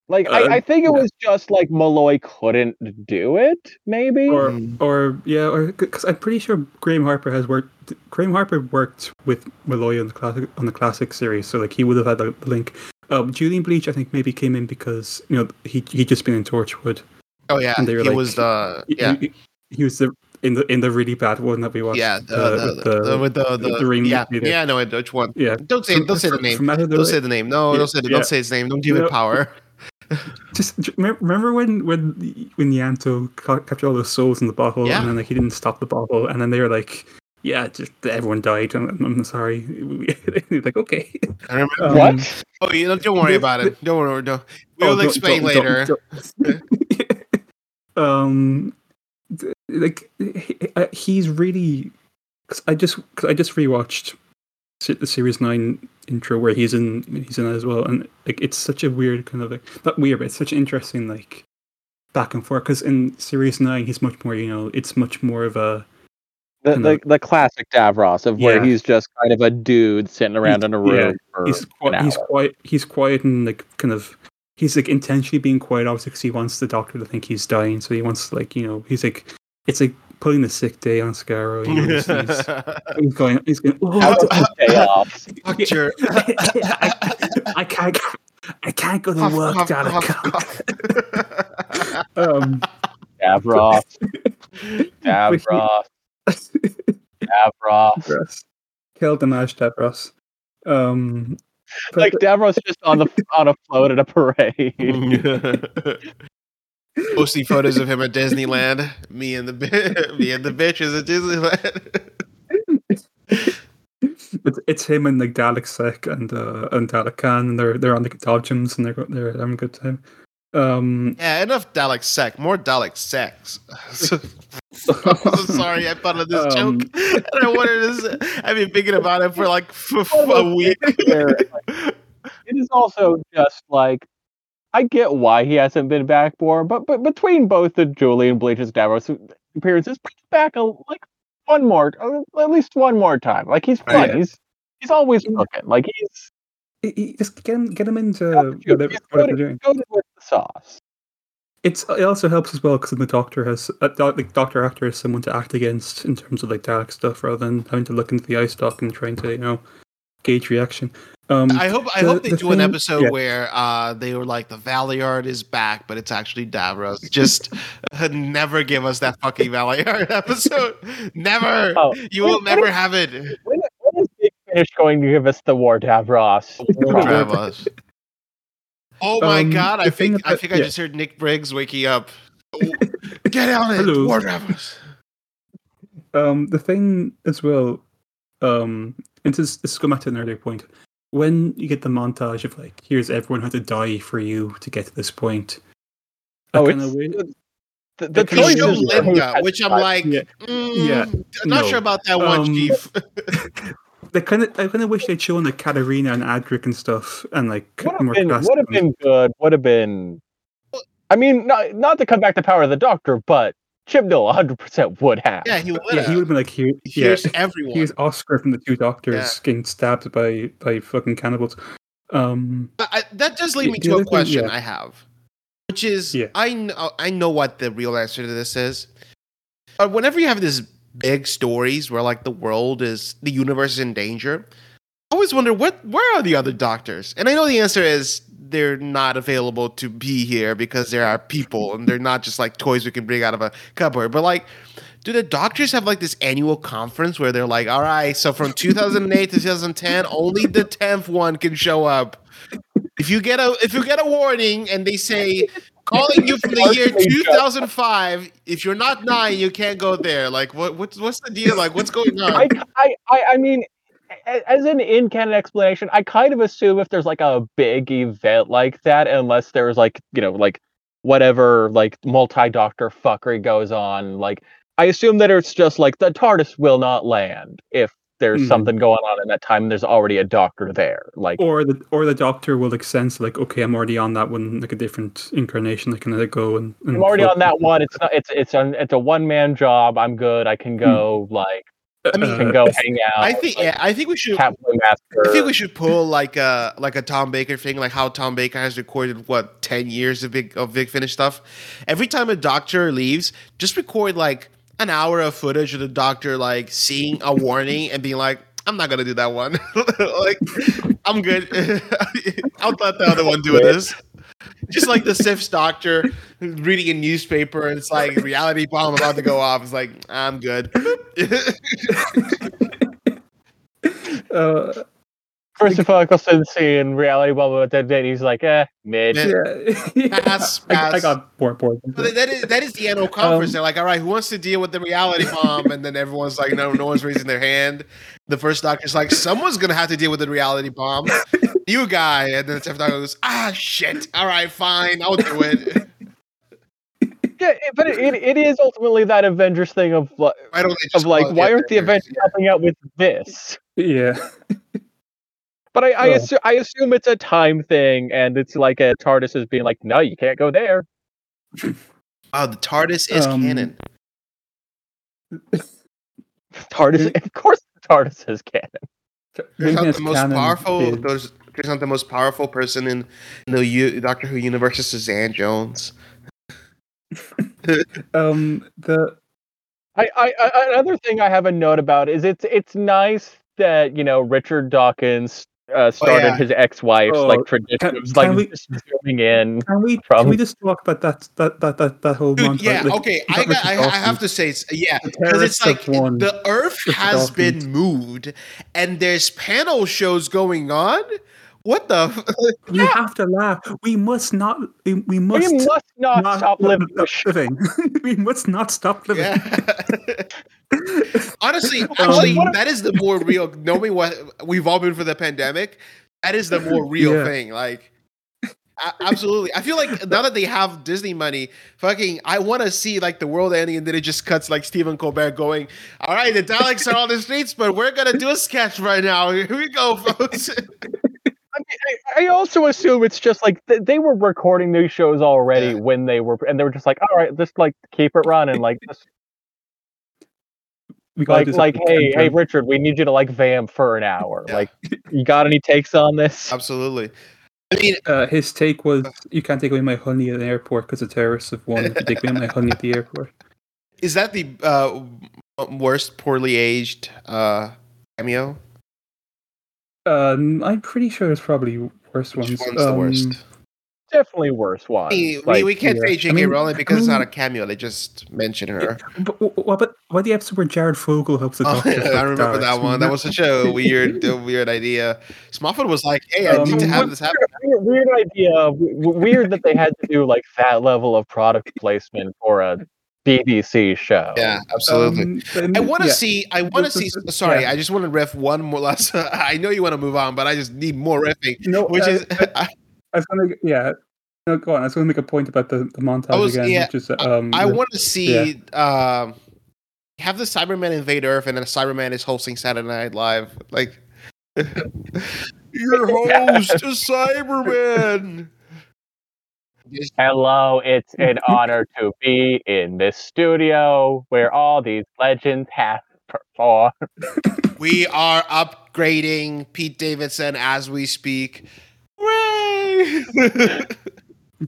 like uh, I, I think it was just like Molloy couldn't do it, maybe. Or or yeah, or because I'm pretty sure Graham Harper has worked. Graham Harper worked with Molloy on the classic on the classic series, so like he would have had the link. Um, Julian Bleach, I think, maybe came in because, you know, he he'd just been in Torchwood. Oh yeah, and they were he like, was the yeah he, he was the in the in the really bad one that we watched. Yeah, the, uh, the, the, the, with the, the, the ring. Yeah, yeah, I know which one. Yeah, don't say from, don't say the name. Don't way. say the name. No, yeah, don't say the, yeah. don't say his name. Don't give you it know, power. Just remember when when when Ianto captured all those souls in the bottle, yeah. and then like he didn't stop the bottle, and then they were like, yeah, just everyone died. I'm, I'm sorry. He's like, okay. I remember, um, what? Oh, you don't, don't worry about it. Don't worry. Don't. We'll oh, explain don't, later. Don't, don't. um, like he's really. Cause I just cause I just rewatched the series nine intro where he's in he's in that as well, and like it's such a weird kind of like not weird, but it's such an interesting like back and forth. Because in series nine, he's much more you know, it's much more of a. The, the the classic Davros of where yeah. he's just kind of a dude sitting around he's, in a room. Yeah. For he's qu- he's quiet. He's quiet and like kind of he's like intentionally being quiet, obviously, because he wants the doctor to think he's dying. So he wants like you know he's like it's like putting the sick day on Scarrow. You know, he's, he's, he's going. He's going. Oh, doctor, I, I can't. I can't go to huff, work, Dalek. um, Davros. Davros. Davros killed the Nash Davros. Um, like Davros just on the on a float at a parade. Posting photos of him at Disneyland. Me and the me and the bitches at Disneyland. It's, it's him and like Dalek Sec and uh, and Dalek Khan, and they're they're on the dodgems and they're they're having a good time. Um, yeah, enough Dalek Sec. More Dalek Sex. I'm so sorry, I thought of this um, joke, and I wanted to. I've been thinking about it for like for, for a week. It is also just like I get why he hasn't been back more, but but between both the Julian Bleach's Davros appearances, back a, like one more, at least one more time. Like he's fun. Oh, yeah. He's he's always looking. Like he's he, he, just get him get him into whatever, whatever they're doing. Go to with the sauce. It's, it also helps as well because the doctor has uh, like Doctor Actor is someone to act against in terms of like Dalek stuff rather than having to look into the eye stock and trying to you know gauge reaction. Um, I hope I the, hope they the do thing, an episode yeah. where uh, they were like the Valiard is back, but it's actually Davros. Just uh, never give us that fucking Valiard episode. Never, oh, you when, will never is, have it. When, when is Big Finish going to give us the War Davros? War Davros. Oh my um, god! I think about, I think yeah. I just heard Nick Briggs waking up. Oh, get out of it, War Davros. Um, the thing as well, um, and this is going back to an earlier point. When you get the montage of like, here's everyone had to die for you to get to this point. Oh, it's weird. the, the choice of Linda, which I'm like, yeah, mm, yeah. I'm not no. sure about that one, um, Chief. They kind of, I kind of wish they'd shown like Katarina and Adric and stuff, and like would have been, would have been good. Would have been. I mean, not not to come back to Power of the Doctor, but Chibnall one hundred percent would have. Yeah, he would. Yeah, have. he would have been like here. Here's yeah. everyone. Here's Oscar from the Two Doctors yeah. getting stabbed by by fucking cannibals. Um, I, that does lead me to a question thing, yeah. I have, which is yeah. I know I know what the real answer to this is. Uh, whenever you have this. Big stories where like the world is the universe is in danger. I always wonder what where are the other doctors? And I know the answer is they're not available to be here because there are people and they're not just like toys we can bring out of a cupboard. But like, do the doctors have like this annual conference where they're like, all right, so from two thousand eight to two thousand ten, only the tenth one can show up. If you get a if you get a warning and they say calling you from the year two thousand five. If you're not nine, you can't go there. Like, what? What's what's the deal? Like, what's going on? I, I, I mean, as an in-canon explanation, I kind of assume if there's like a big event like that, unless there's like you know like whatever like multi-doctor fuckery goes on, like I assume that it's just like the TARDIS will not land if. There's mm. something going on in that time. And there's already a doctor there, like or the or the doctor will like sense like okay, I'm already on that one, like a different incarnation. I can let go and, and I'm already on that one. It's not. It's it's an, it's a one man job. I'm good. I can go mm. like I mean, can go hang out. I think like, yeah, I think we should. I think we should pull like a like a Tom Baker thing, like how Tom Baker has recorded what ten years of big of Big Finish stuff. Every time a doctor leaves, just record like. An hour of footage of the doctor like seeing a warning and being like, I'm not gonna do that one. Like, I'm good. I'll let the other one do this. Just like the Sixth Doctor reading a newspaper, and it's like reality bomb about to go off. It's like, I'm good. uh, First of all, I got to see in reality bomb about that day. He's like, eh, mid. Yeah. Yeah. Pass, pass. I, I got bored, bored. That is that is the annual conference. Um, They're like, all right, who wants to deal with the reality bomb? And then everyone's like, no, no one's raising their hand. The First Doctor's like, someone's gonna have to deal with the reality bomb. You guy, and then the Sixth Doctor goes, ah, shit. All right, fine, I'll do it. Yeah, but it, it, it is ultimately that Avengers thing of like, of like, why aren't the Avengers helping out with this? Yeah. But I, I, oh. assu- I assume it's a time thing, and it's like a TARDIS is being like, no, you can't go there. Oh, the TARDIS is um, canon. TARDIS, of course, the TARDIS is canon. There's not the most powerful. There's, there's not the most powerful person in the U- Doctor Who universe is Suzanne Jones. um, the I, I another thing I have a note about is it's it's nice that you know Richard Dawkins uh, started oh, yeah. his ex-wife's oh, like traditions, can, can like zooming in. Can we from... can we just talk about that that that that, that whole Dude, month? Yeah, like, okay. I got, I, I have to say, it's, yeah, because it's like one, the Earth Richard has Dawkins. been moved, and there's panel shows going on. What the? F- we yeah. have to laugh. We must not. We, we must. We must not, not stop living. living. We must not stop living. Yeah. Honestly, actually, um, that is the more real. Knowing what we've all been for the pandemic, that is the more real yeah. thing. Like, I, absolutely, I feel like now that they have Disney money, fucking, I want to see like the world ending, and then it just cuts like Stephen Colbert going, "All right, the Daleks are on the streets, but we're gonna do a sketch right now. Here we go, folks." I, I also assume it's just like th- they were recording these shows already yeah. when they were, and they were just like, "All right, just like keep it running, like." Just, We like, like, hey, hey, Richard, we need you to like vamp for an hour. Yeah. Like, you got any takes on this? Absolutely. I mean, uh, his take was, "You can't take away my honey at an airport because the terrorists have won. You take away my honey at the airport." Is that the uh, worst poorly aged uh, cameo? Um, I'm pretty sure it's probably worse ones. Which one's um, the worst? Definitely worse one. We, like, we can't yeah. say J K I mean, Rowling because I mean, it's not a cameo. They just mention her. But what about what the episode where Jared Fogle helps the oh, doctor? Yeah, I remember Daleks. that one. That was such a weird, weird idea. Smofford was like, "Hey, I um, need to have this happen." Weird, weird idea. Weird that they had to do like that level of product placement for a B B C show. Yeah, absolutely. Um, then, I want to yeah. see. I want to see. Sorry, yeah. I just want to riff one more last. I know you want to move on, but I just need more riffing. You no, know, which uh, is. I, I was gonna, yeah. No, go on. I was going to make a point about the, the montage I was, again. Yeah, which is, um, I, I want to see yeah. um, have the Cybermen invade Earth, and then a Cyberman is hosting Saturday Night Live. Like, your host is Cyberman. Hello, it's an honor to be in this studio where all these legends have performed. We are upgrading Pete Davidson as we speak.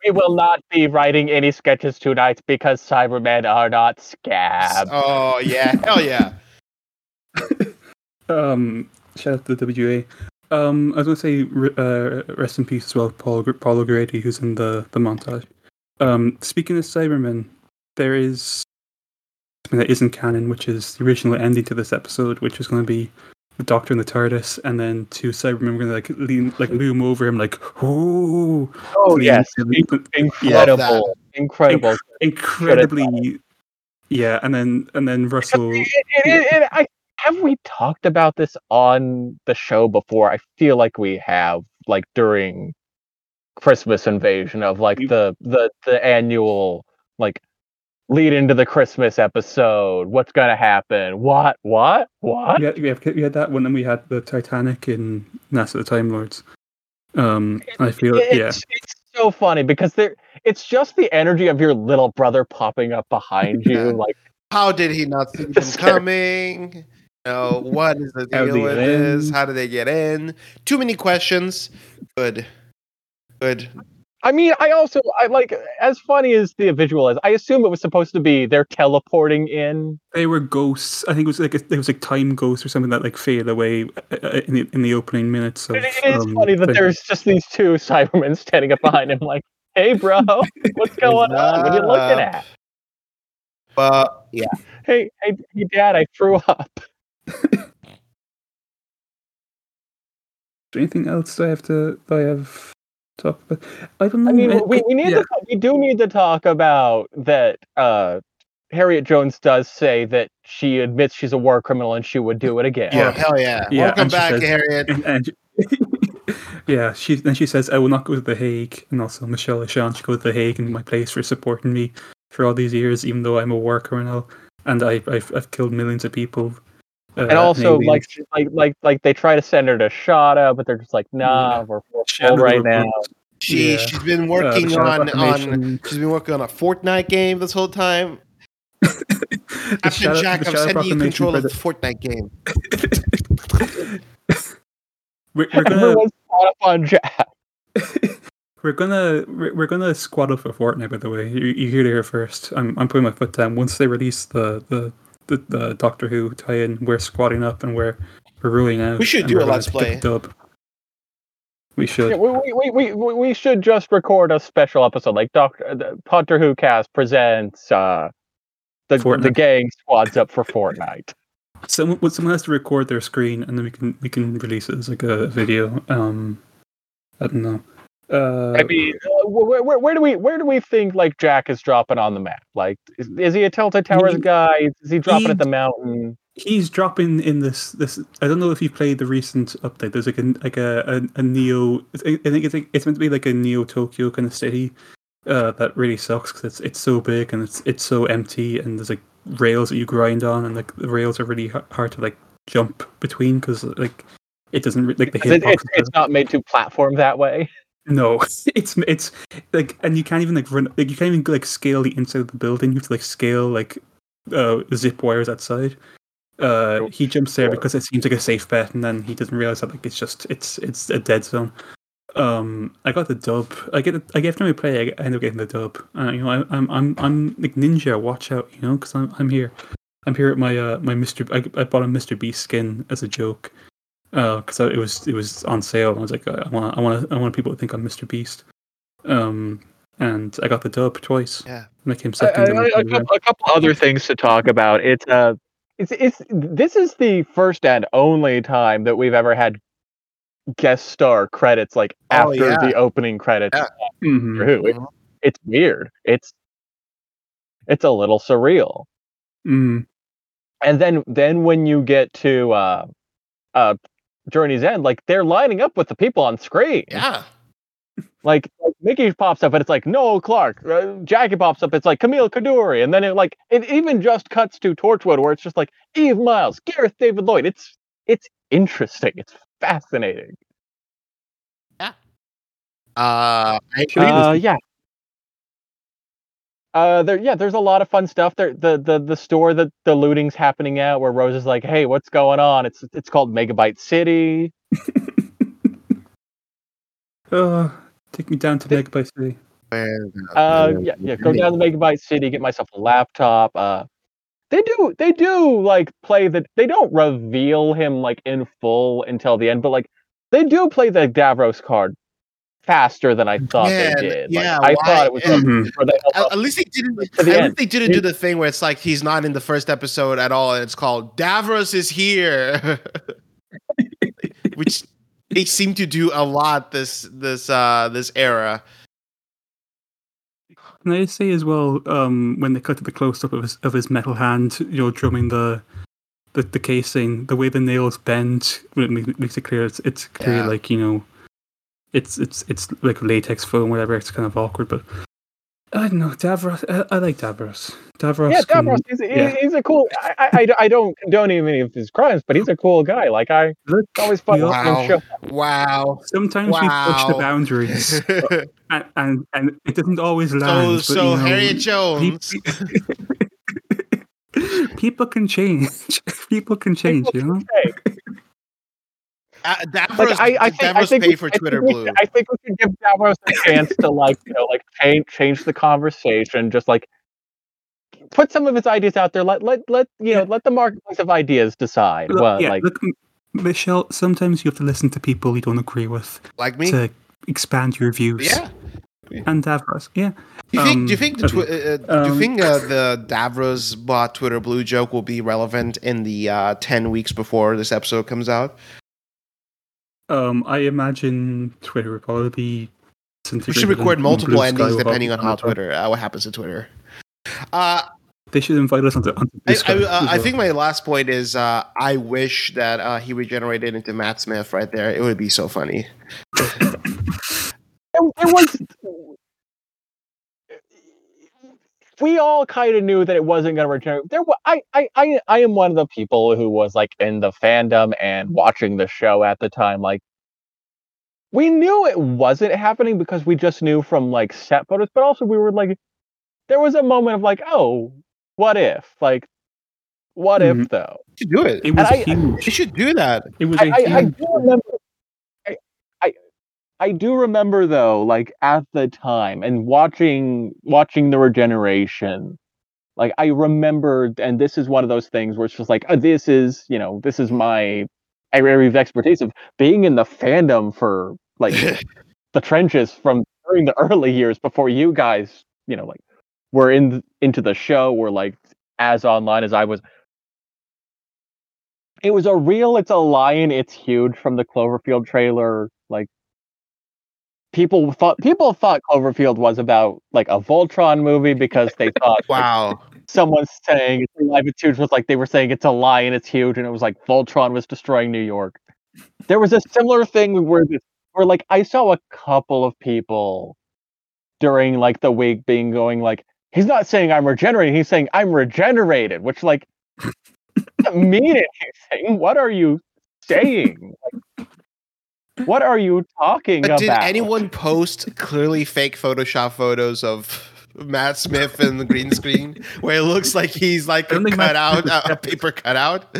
We will not be writing any sketches tonight because Cybermen are not scabs. Oh yeah, hell yeah. um, shout out to the W A. Um, I was gonna say uh, rest in peace as well, Paul Paul O'Grady, who's in the, the montage. Um, speaking of Cybermen, there is something that isn't canon, which is the original ending to this episode, which is going to be the Doctor and the TARDIS, and then two Cybermen were gonna like lean, like loom over him, like oh, oh yes, incredible, yeah. incredible, Inc- incredibly, yeah. And then and then Russell. It, it, it, it, I, have we talked about this on the show before? I feel like we have, like during Christmas Invasion of like the the the annual like lead into the Christmas episode. What's going to happen? What? What? What? Yeah, we, we had that one, and we had the Titanic in NASA the Time Lords. Um, it, I feel it, yeah. It's, it's so funny because there, it's just the energy of your little brother popping up behind you, like how did he not see them coming? No, what is the deal with this? How did they get in? Too many questions. Good, good. I mean, I also, I like, as funny as the visual is, I assume it was supposed to be they're teleporting in. They were ghosts. I think it was like, it was like time ghosts or something that like fade away in the, in the opening minutes. Of, it is um, funny that thing. There's just these two Cybermen standing up behind him like, hey, bro, what's going on? What are you looking at? Uh, yeah. Hey, hey, hey, Dad, I threw up. Is there anything else that I have to, that I have... talk about. I don't know. I mean, I, we, we need yeah. to we do need to talk about that. Uh, Harriet Jones does say that she admits she's a war criminal and she would do it again. Yeah, hell yeah! yeah Welcome back, says, Harriet. And, and she, yeah, she then she says, "I will not go to the Hague," and also Michel, I shan't go to the Hague in my place for supporting me for all these years, even though I'm a war criminal and I I've, I've killed millions of people. Uh, and also, like, like, like, like, they try to send her to Shada, but they're just like, nah, yeah. we're full right now. She yeah. she's been working uh, on on she's been working on a Fortnite game this whole time. Captain Jack, I'm sending you control of the Fortnite game. we're, we're gonna everyone's caught up on Jack. We're gonna we're gonna squad up for Fortnite. By the way, you you hear it here first. I'm I'm putting my foot down. Once they release the the. The, the Doctor Who tie-in, we're squatting up and we're we're ruling out. We should do a let's play. We should. Yeah, we, we, we, we, we should just record a special episode like Doctor the Doctor Who cast presents uh, the Fortnite. The gang squads up for Fortnite. Someone someone has to record their screen and then we can we can release it as like a video. Um, I don't know. Uh, I mean, uh, where, where, where do we where do we think like Jack is dropping on the map? Like, is, is he a Telltale Towers he, guy? Is he dropping he, at the mountain? He's dropping in this this. I don't know if you played the recent update. There's like a like a a, a Neo. I think it's like, it's meant to be like a Neo Tokyo kind of city. Uh, that really sucks because it's it's so big and it's it's so empty and there's like rails that you grind on and like the rails are really h- hard to like jump between because like it doesn't like the hitbox. It, it, it's not made to platform that way. No, it's it's like, and you can't even like run, like you can't even like scale the inside of the building. You have to like scale like uh, zip wires outside. Uh, he jumps there because it seems like a safe bet, and then he doesn't realize that like it's just it's it's a dead zone. Um, I got the dub. I get I get every time I play, I end up getting the dub. Uh, you know, I, I'm I'm I'm like ninja. Watch out, you know, because I'm I'm here. I'm here at my uh my Mister I, I bought a Mister Beast skin as a joke. Because uh, it was it was on sale, and I was like, I want I want I want people to think I'm Mister Beast, um, and I got the dub twice. Yeah, and I came second. I, I, I, a, couple, a couple other things to talk about. It's uh, it's it's this is the first and only time that we've ever had guest star credits like after oh, yeah. the opening credits. Yeah. Mm-hmm. Who? It, it's weird. It's it's a little surreal. Mm. And then then when you get to uh, uh. Journey's End, like they're lining up with the people on screen. Yeah, like, like Mickey pops up, and it's like Noel Clark. Uh, Jackie pops up, it's like Camille Kaddouri, and then it like it even just cuts to Torchwood, where it's just like Eve Miles, Gareth David Lloyd. It's it's interesting. It's fascinating. Yeah. Uh. uh yeah. Uh, there, yeah, there's a lot of fun stuff. There, the the the store that the looting's happening at, where Rose is like, "Hey, what's going on?" It's it's called Megabyte City. uh, take me down to Megabyte City. Uh, yeah, yeah, go down to Megabyte City, get myself a laptop. Uh, they do, they do like play the. They don't reveal him like in full until the end, but like they do play the Davros card. Faster than I thought Man, they did. Like, yeah, I why? thought it was. Mm-hmm. At, at least they didn't. At the least they didn't do the thing where it's like he's not in the first episode at all, and it's called Davros is here, which they seem to do a lot this this uh, this era. Can I say as well um, when they cut to the close up of his of his metal hand, you know, drumming the the, the casing, the way the nails bend, it makes it clear it's it's clear yeah. like you know. It's it's it's like latex foam, whatever. It's kind of awkward, but I don't know. Davros, I, I like Davros. Davros, yeah, Davros. Can, he's, yeah. he's a cool. I, I, I don't condone any of his crimes, but he's a cool guy. Like I, it's always fun. Wow, show. wow. Sometimes wow. we push the boundaries, and, and and it doesn't always land. So, but, so you know, Harriet Jones. People, people can change. People can change. People you know. uh, Davros, like, I, I think, Davros I think pay we, for I Twitter think we, Blue. I think we should give Davros a chance to like, you know, like change change the conversation. Just like put some of his ideas out there. Let let let you know. Let the marketplace of ideas decide. Look, what, yeah, like, look, Michel, sometimes you have to listen to people you don't agree with, like me, to expand your views. Yeah. And Davros, yeah. Do you think? Um, do you think the, okay. twi- uh, do you um, think uh, the Davros bought Twitter Blue joke will be relevant in the uh, ten weeks before this episode comes out? Um, I imagine Twitter will probably be. We should record multiple endings depending on how Twitter, uh, what happens to Twitter. Uh, they should invite us onto. onto I, I, uh, well. I think my last point is uh, I wish that uh, he regenerated into Matt Smith right there. It would be so funny. It was. We all kind of knew that it wasn't going to regenerate. There, was, I, I, I, I am one of the people who was like in the fandom and watching the show at the time. Like, we knew it wasn't happening because we just knew from like set photos, but also we were like, there was a moment of like, oh, what if? Like, what mm-hmm. if though? You should do it. It was I, huge. You should do that. It was. I, a huge I, I do remember. I do remember though, like at the time and watching watching the regeneration, like I remembered, and this is one of those things where it's just like, oh, this is, you know, this is my area of expertise of being in the fandom for like the trenches from during the early years before you guys, you know, like were in into the show, were like as online as I was. It was a real, it's a lion, it's huge from the Cloverfield trailer, like. People thought people thought Cloverfield was about like a Voltron movie because they thought wow, like, someone saying it's alive, it's huge was like they were saying it's a lion, it's huge, and it was like Voltron was destroying New York. There was a similar thing where where like I saw a couple of people during like the week being going like he's not saying I'm regenerating, he's saying I'm regenerated, which like doesn't mean anything. What are you saying? Like, what are you talking but about? Did anyone post clearly fake Photoshop photos of Matt Smith in the green screen where it looks like he's like a cutout, a, a paper cutout?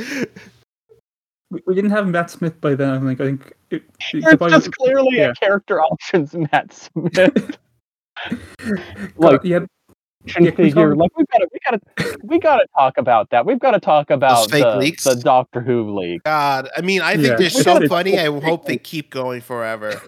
We, we didn't have Matt Smith by then. Like, I think it, it's probably, just clearly yeah. a character options Matt Smith. Like, yeah. Yeah, figure. Like we gotta, we gotta, we gotta talk about that. We've got to talk about the, the Doctor Who leak. God, I mean, I think yeah. they're so funny. I hope they keep going forever.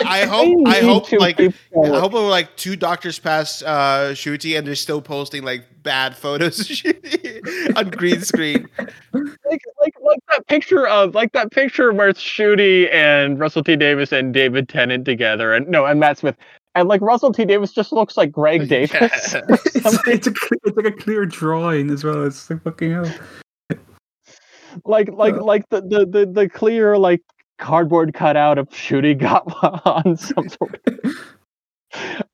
I hope, I hope, like, I hope we're like two doctors past uh, Shuti, and they're still posting like bad photos of Shuti on green screen. Like, like, like that picture of, like that picture where it's Shuti and Russell T Davies and David Tennant together, and no, and Matt Smith. And like Russell T Davies just looks like Greg Davis. Yeah. it's, it's, a, it's like a clear drawing as well. It's like fucking hell. Like like uh, like the, the, the, the clear like cardboard cutout of Shuti got on some sort.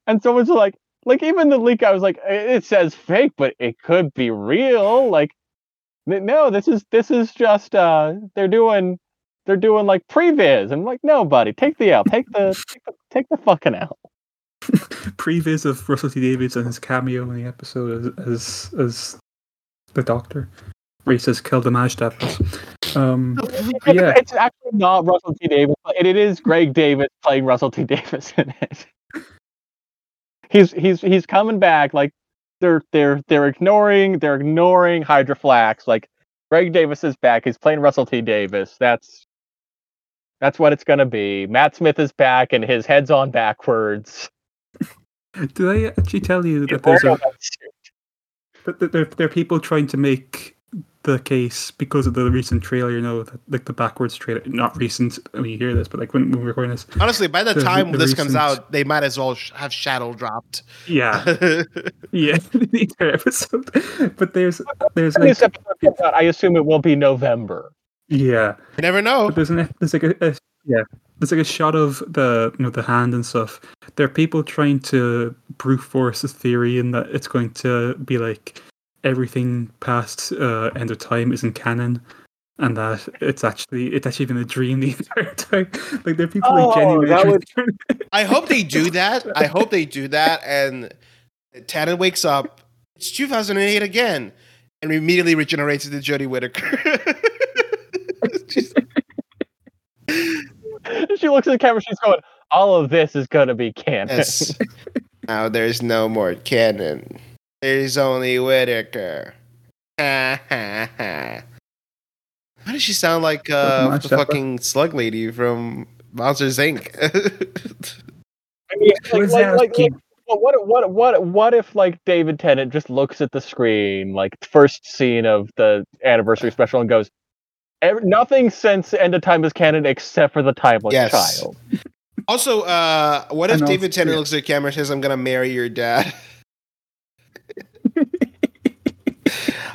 And someone's like, like even the leak, I was like, it says fake, but it could be real. Like, no, this is this is just uh, they're doing they're doing like previs. I'm like, no, buddy, take the L, take the take the, take the fucking L. Previs of Russell T Davies and his cameo in the episode as as, as the Doctor. Racist kill the mash devils. Um yeah. It's actually not Russell T Davies, but it, it is Greg David playing Russell T Davies in it. He's he's he's coming back. Like they're they're they're ignoring they're ignoring Hydroflax. Like Greg Davis is back. He's playing Russell T Davies. That's that's what it's gonna be. Matt Smith is back, and his head's on backwards. Did I actually tell you that there's a, that there, there are people trying to make the case because of the recent trailer, you know, like the backwards trailer, not recent, I mean, you hear this, but like when, when we're recording this. Honestly, by the, the time the this recent... comes out, they might as well sh- have Shadow dropped. Yeah. Yeah, the entire episode. But there's, there's like... This episode comes out, I assume it will be November. Yeah. You never know. But there's, an, there's like a... a yeah. It's like a shot of the, you know, the hand and stuff. There are people trying to brute force a theory in that it's going to be like everything past uh, End of Time isn't canon, and that it's actually it's actually been a dream the entire time. Like there are people oh, like genuinely. Would... I hope they do that. I hope they do that. And Tannen wakes up. It's two thousand eight again, and immediately regenerates into Jodie Whittaker. Just... She looks at the camera, she's going, all of this is going to be canon. Yes. Now there's no more canon. There's only Whittaker. Ha ha ha. Why does she sound like uh, the fucking up. slug lady from Monsters, Incorporated? I mean, like, like, like, like, what, what, what, what if, like, David Tennant just looks at the screen, like, first scene of the anniversary special and goes, Every, nothing since End of Time is canon except for the Timeless yes. Child. Also, uh, what if David Tennant yeah. looks at the camera and says, I'm going to marry your dad?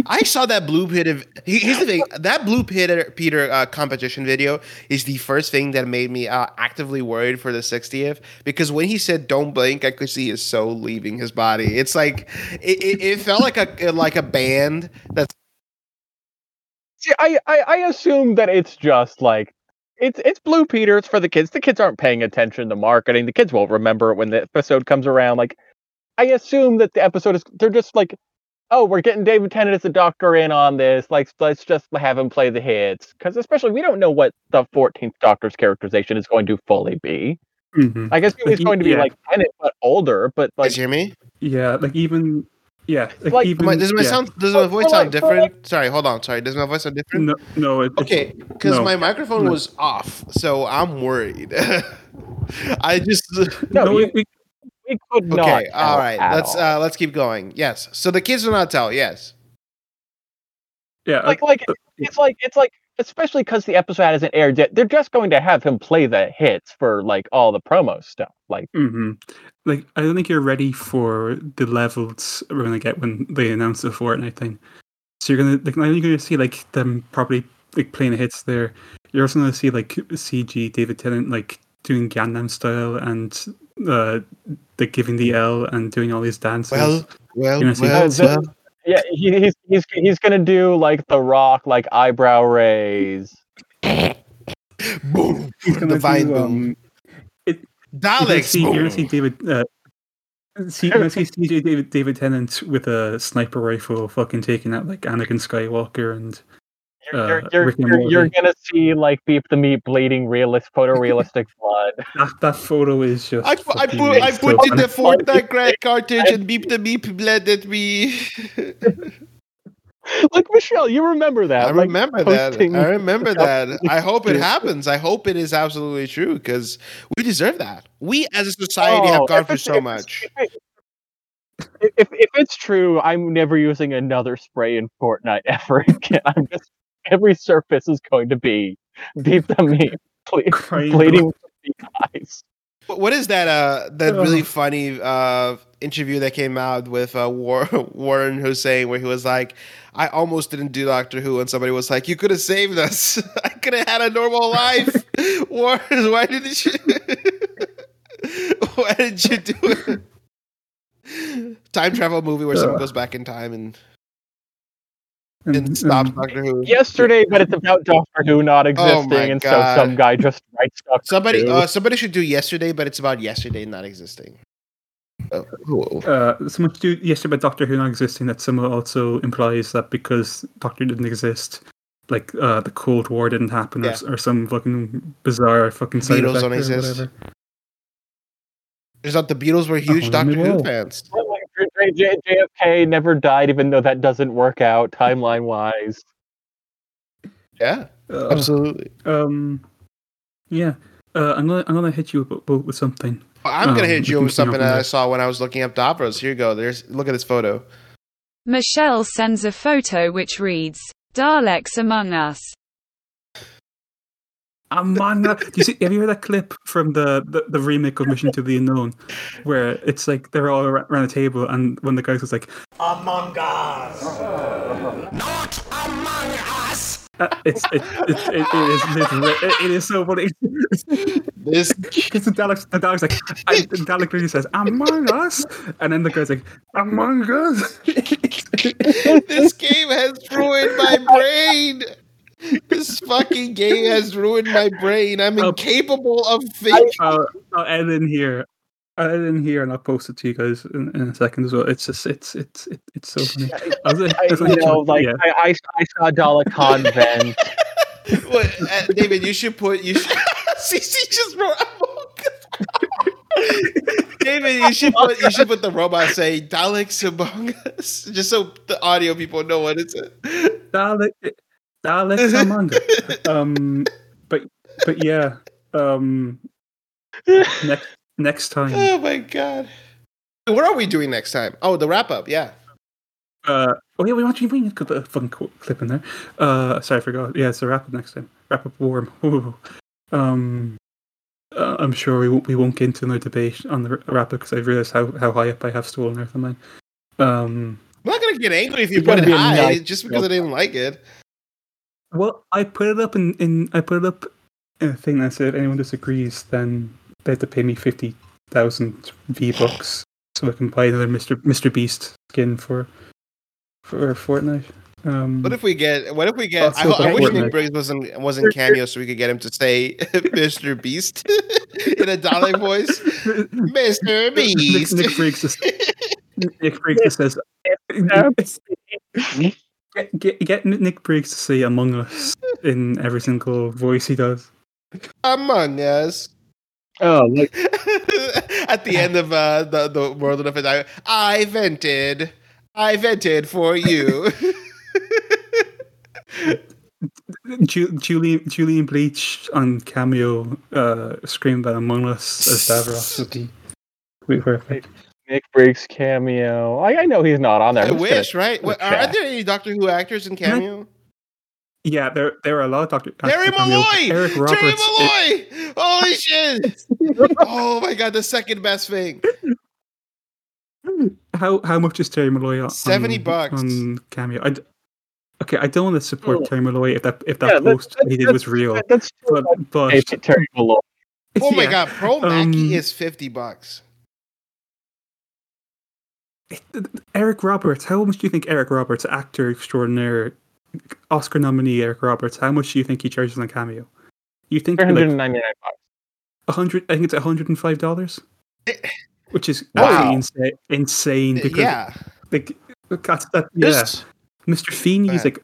I saw that Blue Peter. Here's the thing: that Blue Peter Peter uh, competition video is the first thing that made me uh, actively worried for the sixtieth. Because when he said "Don't blink," I could see his soul leaving his body. It's like it, it, it felt like a like a band. That's. See, I, I I assume that it's just like it's it's Blue Peter. It's for the kids. The kids aren't paying attention to marketing. The kids won't remember it when the episode comes around. Like, I assume that the episode is. They're just like. Oh, we're getting David Tennant as the Doctor in on this. Like, let's just have him play the hits. Because especially, we don't know what the fourteenth Doctor's characterization is going to fully be. Mm-hmm. I guess he's going to be, yeah. like, Tennant, but older. But like, Did you hear me? Yeah, like, even... Yeah, like, like even... My, does my, yeah. sound, does my oh, voice sound like, different? Like, sorry, hold on. Sorry, does my voice sound different? No, no it, Okay, because no. my microphone no. was off, so I'm worried. I just... No, no it, it, It could not. Okay, all right. Let's uh, let's keep going. Yes. So the kids will not tell. Yes. Yeah. Like like it's like it's like especially because the episode hasn't aired yet. They're just going to have him play the hits for like all the promo stuff. Like, mm-hmm. like I don't think you're ready for the levels we're gonna get when they announce the Fortnite thing. So you're gonna like not only gonna see like them properly like playing the hits there. You're also gonna see like C G David Tennant like doing Gangnam Style and. Uh, the giving the L and doing all these dances. Well, well, you know, well, so, well. Yeah, he, he's he's he's gonna do like the Rock, like eyebrow raise. Boom! The vine do, boom. Um, Dalek. You're gonna see David. Uh, see, you're gonna see C J David David Tennant with a sniper rifle, fucking taking out like Anakin Skywalker and. You're, uh, you're, you're, you're gonna see like Beep the Meat bleeding realist photorealistic blood. That, that photo is just. I, I put I put in the Fortnite cartridge and Beep the Meat bled at me. Like Michel, you remember that? I like, remember posting. that. I remember that. I hope it happens. I hope it is absolutely true because we deserve that. We as a society oh, have gone through so much. If if it's true, I'm never using another spray in Fortnite ever again. I'm just. Every surface is going to be deep to me, ble- bleeding from the eyes. What is that? Uh, that really funny uh, interview that came out with uh, War- Warren Hossein, where he was like, "I almost didn't do Doctor Who," and somebody was like, "You could have saved us. I could have had a normal life." Warren, why didn't you? Why did you do it? Time travel movie where uh. someone goes back in time and. And stop Doctor Who yesterday, but it's about Doctor Who not existing, oh and so some guy just writes stuff. Somebody, uh, somebody should do yesterday, but it's about yesterday not existing. Oh, cool. Uh, someone should do yesterday, but Doctor Who not existing. That someone also implies that because Doctor didn't exist, like uh, the Cold War didn't happen, yeah. or, or some fucking bizarre fucking side effect don't exist. Or whatever. I thought the Beatles were huge oh, Doctor Who fans. J F K never died, even though that doesn't work out timeline wise. Yeah, uh, absolutely. Um, yeah, uh, I'm gonna I'm gonna hit you with, with something. I'm um, gonna hit you with something that I saw when I was looking up Davros. Here you go. There's look at this photo. Michel sends a photo which reads "Daleks Among Us." Among Us. Do you see, have you heard that clip from the, the, the remake of Mission to the Unknown, where it's like they're all around a table, and one of the guys was like, "Among Us, uh, not Among Us." Uh, it's it, it, it, it is literally, it, it is so funny. This it's the Dalek. The Dalek's like I, the Dalek really says "Among Us," and then the guy's like "Among Us." This game has ruined my brain. This fucking game has ruined my brain. I'm I'll, incapable of thinking. I'll, I'll end in here. I'll end in here, and I'll post it to you guys in, in a second as well. It's just, it's, it's, it's, it's so funny. I, I, I, you know, like yeah. I, I, I saw Dalek Khan then. Well, uh, David, you should put. You should. C C just wrote Among Us. David, you should put. You should put the robot saying Daleks Among Us, just so the audio people know what it's. Dalek, Daleks Among Us. Um, but but yeah. Um, next next time. Oh my god. What are we doing next time? Oh, the wrap up. Yeah. Uh, oh yeah, we want you. We need to put a fucking clip in there. Uh, sorry, I forgot. Yeah, it's a wrap up next time. Wrap up warm. Ooh. Um, uh, I'm sure we won't we won't get into another debate on the wrap up because I've realized how, how high up I have Stolen Earth in mine. Um, I'm not gonna get angry if you put it high nice just because job. I didn't like it. Well, I put it up in, in I put it up in a thing that said if anyone disagrees, then they have to pay me fifty thousand V bucks so I can buy another Mister Mister Beast skin for. For Fortnite. Um, what if we get? What if we get? I, I wish Fortnite. Nick Briggs wasn't wasn't cameo so we could get him to say Mister Beast in a Dalek voice. Mister Beast. Nick, Nick Briggs. Just, Nick Briggs just says. get, get, get Nick Briggs to say Among Us in every single voice he does. Among Us. Oh, look. At the end of uh, the the World of It, I, I vented. I vented for you. Ju- Julian, Julian Bleach on Cameo uh, screamed at Among Us as Davros would be perfect. Nick Briggs Cameo. I, I know he's not on there. I wish, right? Well, are there any Doctor Who actors in Cameo? Yeah, there there are a lot of Doctor Who actors. Terry Molloy! Eric Roberts. Terry Molloy! It- Holy shit! Oh my god, the second best thing. How how much is Terry Molloy on seventy bucks on Cameo? I, okay, I don't want to support oh. Terry Molloy if that if that yeah, post that, he did was real. That, that's but, but, but Terry Molloy. Oh my yeah. god, Pro um, Mackie is fifty bucks. Eric Roberts, how much do you think Eric Roberts, actor extraordinaire, Oscar nominee Eric Roberts, how much do you think he charges on Cameo? You think one hundred and ninety nine bucks? A hundred? I think it's a hundred and five dollars. Which is wow. insane, insane because yeah. like that's that yeah. Just, Mister Feeney is like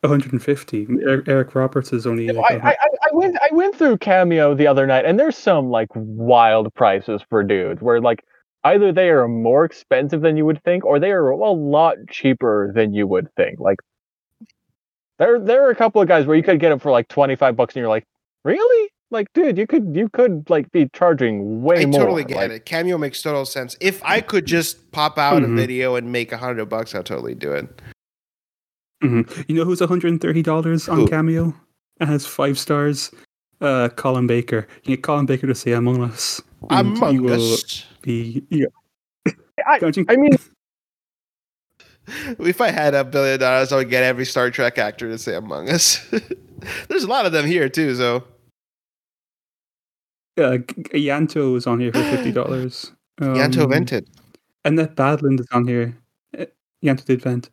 one hundred fifty. Eric Roberts is only. You know, like I, I, I went I went through Cameo the other night, and there's some like wild prices for dudes where like either they are more expensive than you would think, or they are a lot cheaper than you would think. Like there there are a couple of guys where you could get them for like twenty-five bucks, and you're like, really? Like, dude, you could you could like be charging way I more. I totally get like, it. Cameo makes total sense. If I could just pop out mm-hmm. a video and make a hundred bucks, I'd totally do it. Mm-hmm. You know who's one hundred and thirty dollars on Cameo and has five stars? Uh, Colin Baker. You get Colin Baker to say Among Us. Among Us. Be, yeah. I, I mean, if I had a billion dollars, I would get every Star Trek actor to say Among Us. There's a lot of them here too, so. Uh, Ianto is on here for fifty dollars. Um, Ianto vented, and Annette Badland is on here. Ianto did vent.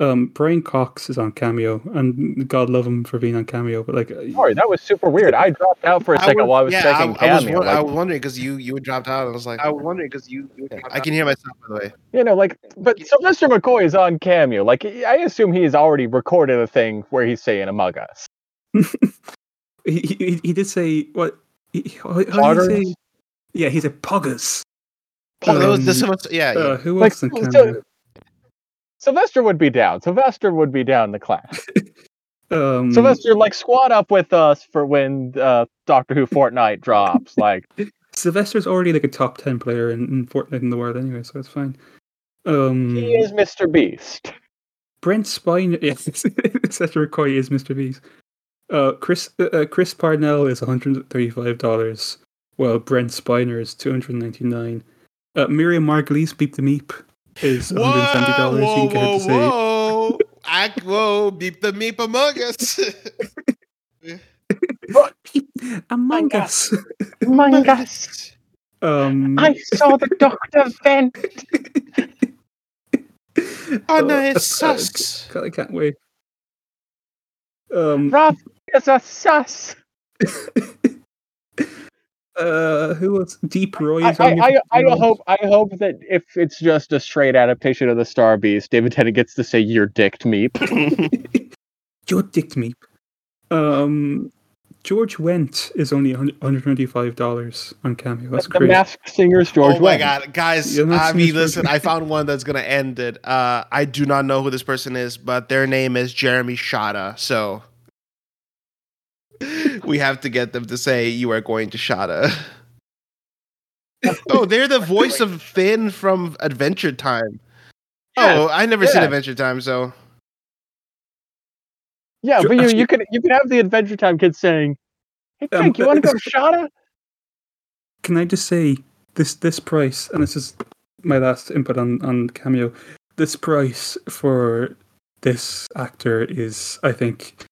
Um, Brian Cox is on Cameo, and God love him for being on Cameo. But like, sorry, that was super weird. I dropped out for a I second was, while I was yeah, checking I, I Cameo. Was, like, I was wondering because you you dropped out. I was like, I was wondering because you. you yeah, I can hear myself by the way. You know, like, but Sylvester McCoy is on Cameo. Like, I assume he has already recorded a thing where he's saying Among Us. he, he he did say what. He, say? Yeah, he's a poggers. Oh, um, those, this was, yeah, yeah. Uh, who else like, in Cameo? So, Sylvester would be down. Sylvester would be down the class. um, Sylvester, like, squad up with us for when uh, Doctor Who Fortnite drops. Like, Sylvester's already like a top ten player in, in Fortnite in the world anyway, so it's fine. Um, he is Mister Beast. Brent Spiner, yes, et cetera. McCoy is Mister Beast. Uh, Chris uh, Chris Parnell is one hundred thirty-five dollars, while Brent Spiner is two hundred ninety-nine dollars. Uh, Miriam Margolyes, Beep the Meep, is one hundred seventy dollars. Whoa, you can get her to say. Whoa, I, whoa, Beep the Meep Among Us. Among Us. Among Us. Um, I saw the doctor vent. Oh, no, it sucks. I, I can't wait. Um, Rob is a sus. uh, who else? Deep Roy. Is I, I, I, I hope. I hope that if it's just a straight adaptation of the Star Beast, David Tennant gets to say "Your dicked meep." Your dicked meep. Um, George Wendt is only one hundred twenty-five dollars on Cameo. That's the crazy. The Masked Singer's George Wendt. Oh my Wendt. God. Guys, yeah, I mean, listen, I found one that's going to end it. Uh, I do not know who this person is, but their name is Jeremy Shada. So we have to get them to say, you are going to Shada. Oh, they're the voice of Finn from Adventure Time. Yeah, oh, I never yeah. seen Adventure Time, so. Yeah, but you you could you could have the Adventure Time kids saying, "Hey, Frank, um, you want to go to Shada?" Can I just say this this price? And this is my last input on, on Cameo. This price for this actor is, I think,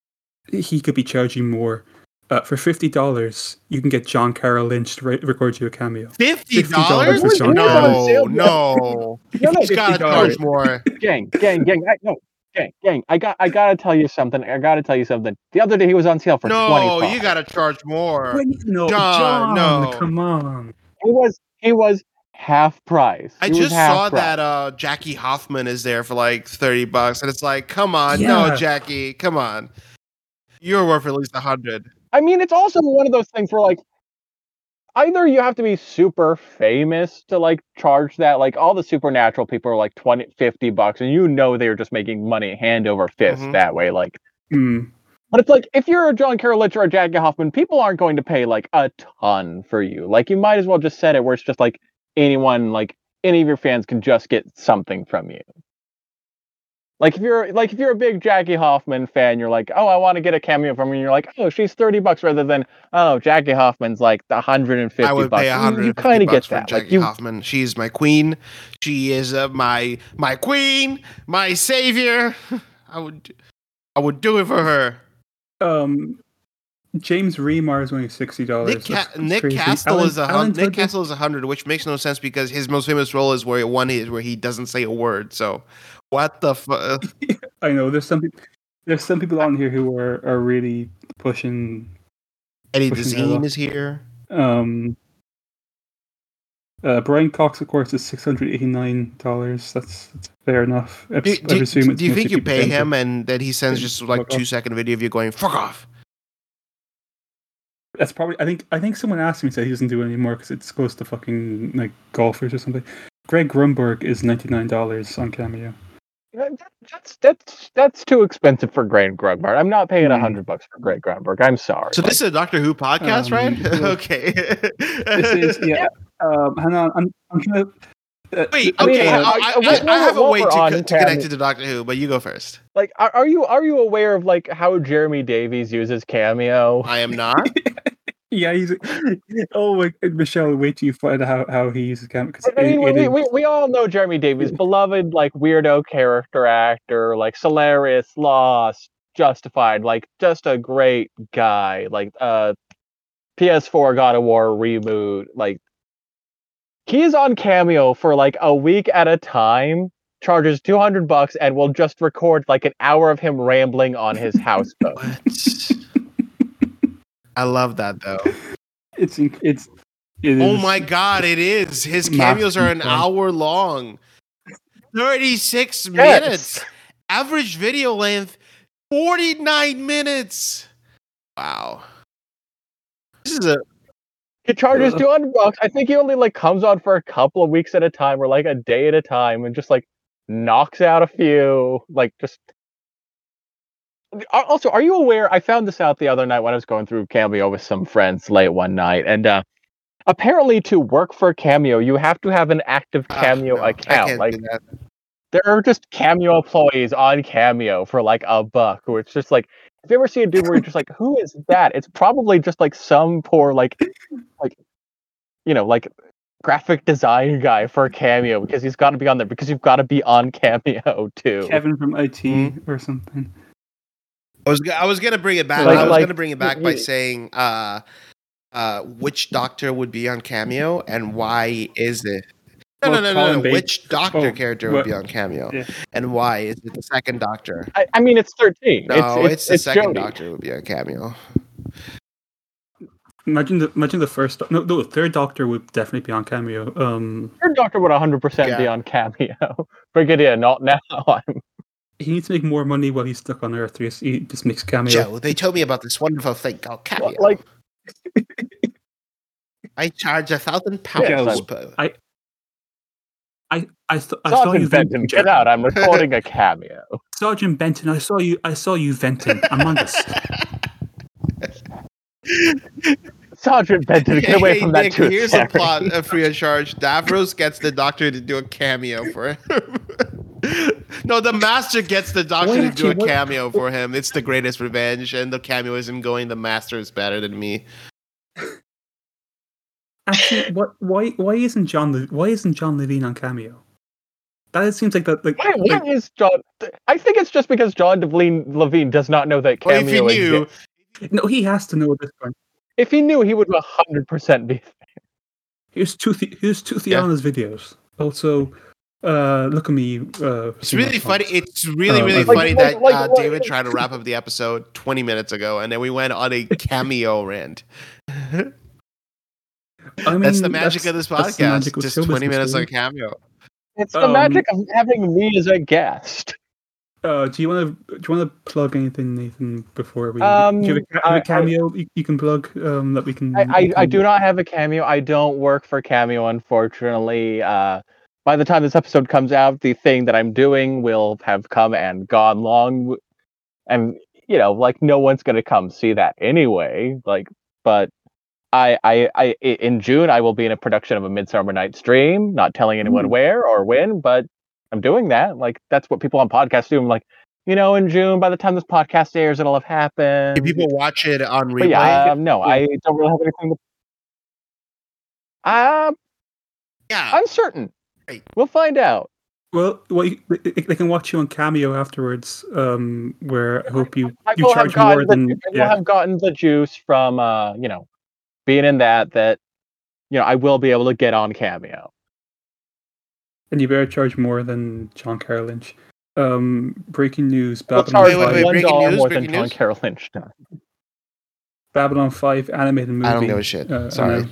he could be charging more. Uh, for fifty dollars, you can get John Carroll Lynch to re- record you a cameo. fifty dollars? fifty dollars for John no, Carroll. no, no. He's got to charge more. Gang, gang, gang. I, no, gang, gang. I got I got to tell you something. I got to tell you something. The other day he was on sale for no, twenty-five dollars. No, you got to charge more. twenty, no, John, John, no. Come on. He was, he was half price. He I just saw price. that uh, Jackie Hoffman is there for like thirty bucks, and it's like, come on. Yeah. No, Jackie, come on. You're worth at least one hundred. I mean, it's also one of those things where, like, either you have to be super famous to, like, charge that. Like, all the supernatural people are, like, twenty, fifty bucks, and you know they're just making money hand over fist mm-hmm. that way. Like, mm. But it's like, if you're a John Carroll Lynch or a Jackie Hoffman, people aren't going to pay, like, a ton for you. Like, you might as well just set it where it's just, like, anyone, like, any of your fans can just get something from you. Like if you're like if you're a big Jackie Hoffman fan, you're like, oh, I want to get a cameo from her. And you're like, oh, she's thirty bucks rather than oh, Jackie Hoffman's like the hundred and fifty. I would bucks. pay one hundred fifty you kind of get for that. Jackie like, you... Hoffman, she's my queen. She is uh, my my queen, my savior. I would I would do it for her. Um, James Remar is only sixty dollars. Nick, Ca- Nick Castle Alan, is a hun- Nick Castle is a hundred, which makes no sense because his most famous role is where one is where he doesn't say a word. So. What the fuck? I know there's some there's some people on here who are, are really pushing. Eddie Dezine is here. Um, uh, Brian Cox, of course, is six hundred eighty nine dollars. That's, that's fair enough. I, do, I do, assume it's do you think you pay him and then he sends just like fuck two off. second video of you going fuck off? That's probably. I think. I think someone asked me said he doesn't do it anymore because it's close to fucking like golfers or something. Greg Grunberg is ninety nine dollars on Cameo. That's that's that's too expensive for Greg Grunberg. I'm not paying a hundred bucks for Greg Grunberg. I'm sorry. So this is a Doctor Who podcast, um, right? Yeah. Okay. This is yeah. Um, hang on, I'm I'm trying to. Uh, Wait, okay. I, mean, I, I, I, I, I have a way to, co- to connect it to Doctor Who, but you go first. Like, are, are you are you aware of like how Jeremy Davies uses Cameo? I am not. Yeah, he's. Oh, Michel, wait till you find out how, how he uses Cameo. I mean, it, we, it we, we all know Jeremy Davies, beloved, like, weirdo character actor, like, Solaris, Lost, Justified, like, just a great guy. Like, uh, P S four God of War reboot. Like, he's on Cameo for, like, a week at a time, charges two hundred bucks, and will just record, like, an hour of him rambling on his houseboat. I love that though. It's it's. It oh my god! It is his cameos are an hour long, thirty-six yes. minutes. Average video length, forty-nine minutes. Wow. This is a. He charges two hundred bucks. I think he only like comes on for a couple of weeks at a time, or like a day at a time, and just like knocks out a few. Like just. Also, are you aware? I found this out the other night when I was going through Cameo with some friends late one night, and uh, apparently, to work for Cameo, you have to have an active Cameo oh, no, account. Like, there are just Cameo employees on Cameo for like a buck, who it's just like, if you ever see a dude where you're just like, who is that? It's probably just like some poor like, like, you know, like graphic design guy for Cameo because he's got to be on there because you've got to be on Cameo too. Kevin from I T mm-hmm. or something. I was I was gonna bring it back. Like, I was like, gonna bring it back by saying uh, uh, which doctor would be on Cameo and why is it? No, well, no, no, Colin no, no. Which doctor oh, character what? would be on Cameo yeah. and why is it the second doctor? I, I mean, it's thirteen. No, it's, it's, it's the it's second Jody. Doctor would be on Cameo. Imagine the imagine the first. No, no, the third doctor would definitely be on Cameo. Um, third doctor would one hundred percent yeah. be on Cameo. Forget it, not now. I'm he needs to make more money while he's stuck on Earth. He just, he just makes Cameo. Joe, they told me about this wonderful thing called Cameo. What, like... I charge a thousand pounds per. I, I, I, th- I saw you venting. Get out! I'm recording a cameo. Sergeant Benton, I saw you. I saw you venting Among Us. Sergeant Benton, get away hey, from Nick, that too. Here's a plot uh, free of charge. Davros gets the Doctor to do a cameo for him. No, the Master gets the Doctor what to do you, a what? cameo for him. It's the greatest revenge, and the cameo is him going, the Master is better than me. Actually, what? Why? Why isn't John? Le- why isn't John Levine on Cameo? That seems like that. Like, why, why like, is John? I think it's just because John Levine, Levine does not know that Cameo well, if he knew, exists. No, he has to know this one. If he knew, he would one hundred percent be there. Here's two. Th- here's two Theana's yeah. videos. Also, uh, look at me. Uh, it's really funny. Talks. It's really, really uh, like, funny like, that like, uh, like, David tried to wrap up the episode twenty minutes ago, and then we went on a Cameo rant. I mean, that's the magic that's, of this podcast. Just twenty minutes on Cameo. It's the um, magic of having me as a guest. Uh, do you want to do you want to plug anything, Nathan? Before we um, do you have a, I, a cameo, I, you can plug um, that we can. I, I, I do not have a cameo. I don't work for Cameo, unfortunately. Uh, by the time this episode comes out, the thing that I'm doing will have come and gone long, and you know, like no one's going to come see that anyway. Like, but. I, I, I, in June, I will be in a production of A Midsummer Night's Dream, not telling anyone mm. where or when, but I'm doing that. Like, that's what people on podcasts do. I'm like, you know, in June, by the time this podcast airs, it'll have happened. Do people watch it on replay? Yeah, um, no, I don't really have anything. To... Uh, yeah. I'm certain. Right. We'll find out. Well, well you, they can watch you on Cameo afterwards, um, where I hope you, I, I you charge more than... I yeah. will have gotten the juice from, uh, you know, being in that, that, you know, I will be able to get on Cameo. And you better charge more than John Carroll Lynch. Um, breaking news, Babylon we'll charge five. Wait, wait, wait, one dollar news, more than news. John Carroll Lynch done. Babylon five animated movie. I don't give a shit. Uh, Sorry.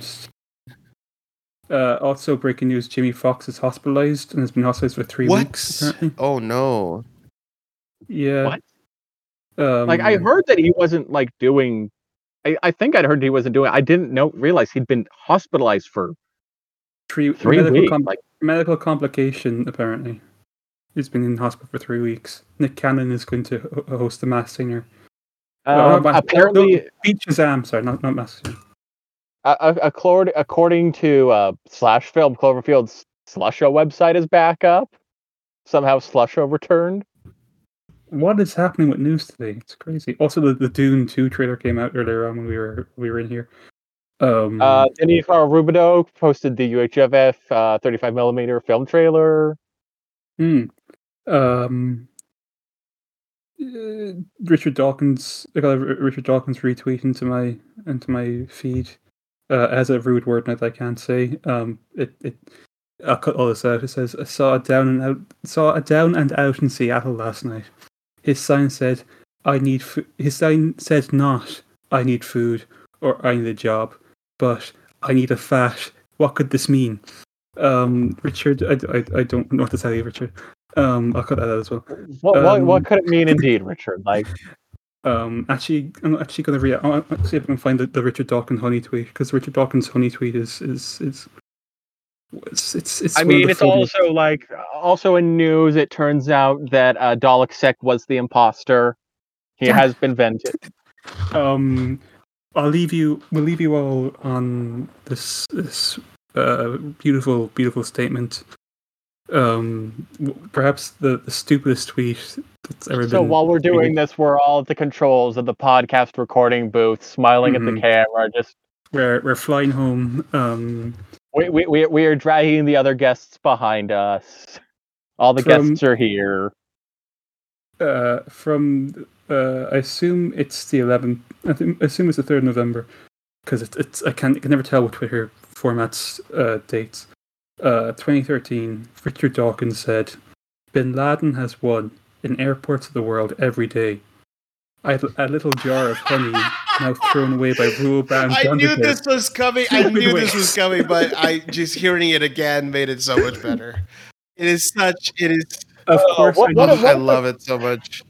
Uh, also, breaking news, Jamie Foxx is hospitalized and has been hospitalized for three what? weeks. Apparently. Oh, no. Yeah. What? Um, like, I heard that he wasn't, like, doing... I, I think I'd heard he wasn't doing it. I didn't know, realize he'd been hospitalized for three, three medical weeks. Com- like, medical complication, apparently. He's been in hospital for three weeks. Nick Cannon is going to ho- host the Masked Singer. Um, no, apparently... Beat Shazam, sorry, not, not Masked Singer. Uh, according, according to uh, Slash Film, Cloverfield's Slusho website is back up. Somehow Slusho returned. What is happening with news today? It's crazy. Also, the, the Dune two trailer came out earlier on when we were we were in here. Um, uh, Denis Rubidoux posted the U H F F uh, thirty-five millimeter film trailer. Hmm. Um. Uh, Richard Dawkins. I got Richard Dawkins retweet into my into my feed uh, as a rude word that I can't say. Um. It it. I'll cut all this out. It says I saw a down and out saw a down and out in Seattle last night. His sign said, "I need." F-. His sign said, "Not I need food or I need a job, but I need a fat." What could this mean, um, Richard? I, I, I don't know what to tell you, Richard. Um, I'll cut that out as well. What um, what, what could it mean, indeed, Richard? Like, um, actually, I'm actually going to read. I'll see if I can find the, the Richard Dawkins honey tweet, because Richard Dawkins honey tweet is is is. It's, it's, it's I mean, it's also days. like also in news. It turns out that uh, Dalek Sec was the imposter. He has been vented. Um, I'll leave you. We'll leave you all on this this uh, beautiful, beautiful statement. Um, w- perhaps the, the stupidest tweet that's ever so been. So while we're doing tweeted. this, we're all at the controls of the podcast recording booth, smiling mm-hmm. at the camera. Just we're we're flying home. Um. We we we we are dragging the other guests behind us. All the from, guests are here. Uh, from uh, I assume it's the eleventh. I think I assume it's the third of November, because it's it's I can I can never tell with Twitter formats uh, dates. Uh, twenty thirteen. Richard Dawkins said, "Bin Laden has won in airports of the world every day. I a little jar of honey." Now thrown away by rule-bound. I knew this was coming. I knew this was coming, but I just hearing it again made it so much better. It is such. It is. Of oh, course, what, I, what, what, I love it so much.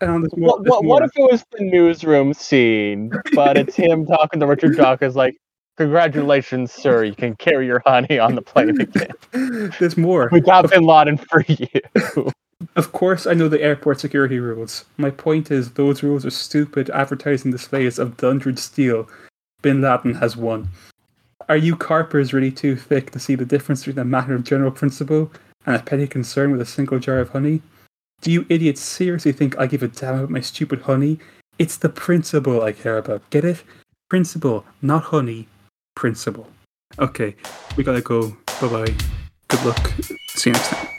Um, this more, what, this what, what if it was the newsroom scene, but it's him talking to Richard Dawkins like, "Congratulations, sir, you can carry your honey on the plane again." There's more. We got Bin Laden for you. Of course, I know the airport security rules. My point is, those rules are stupid advertising displays of Dundred steel. Bin Laden has won. Are you carpers really too thick to see the difference between a matter of general principle and a petty concern with a single jar of honey? Do you idiots seriously think I give a damn about my stupid honey? It's the principle I care about. Get it? Principle, not honey. Principle. Okay, we gotta go. Bye bye. Good luck. See you next time.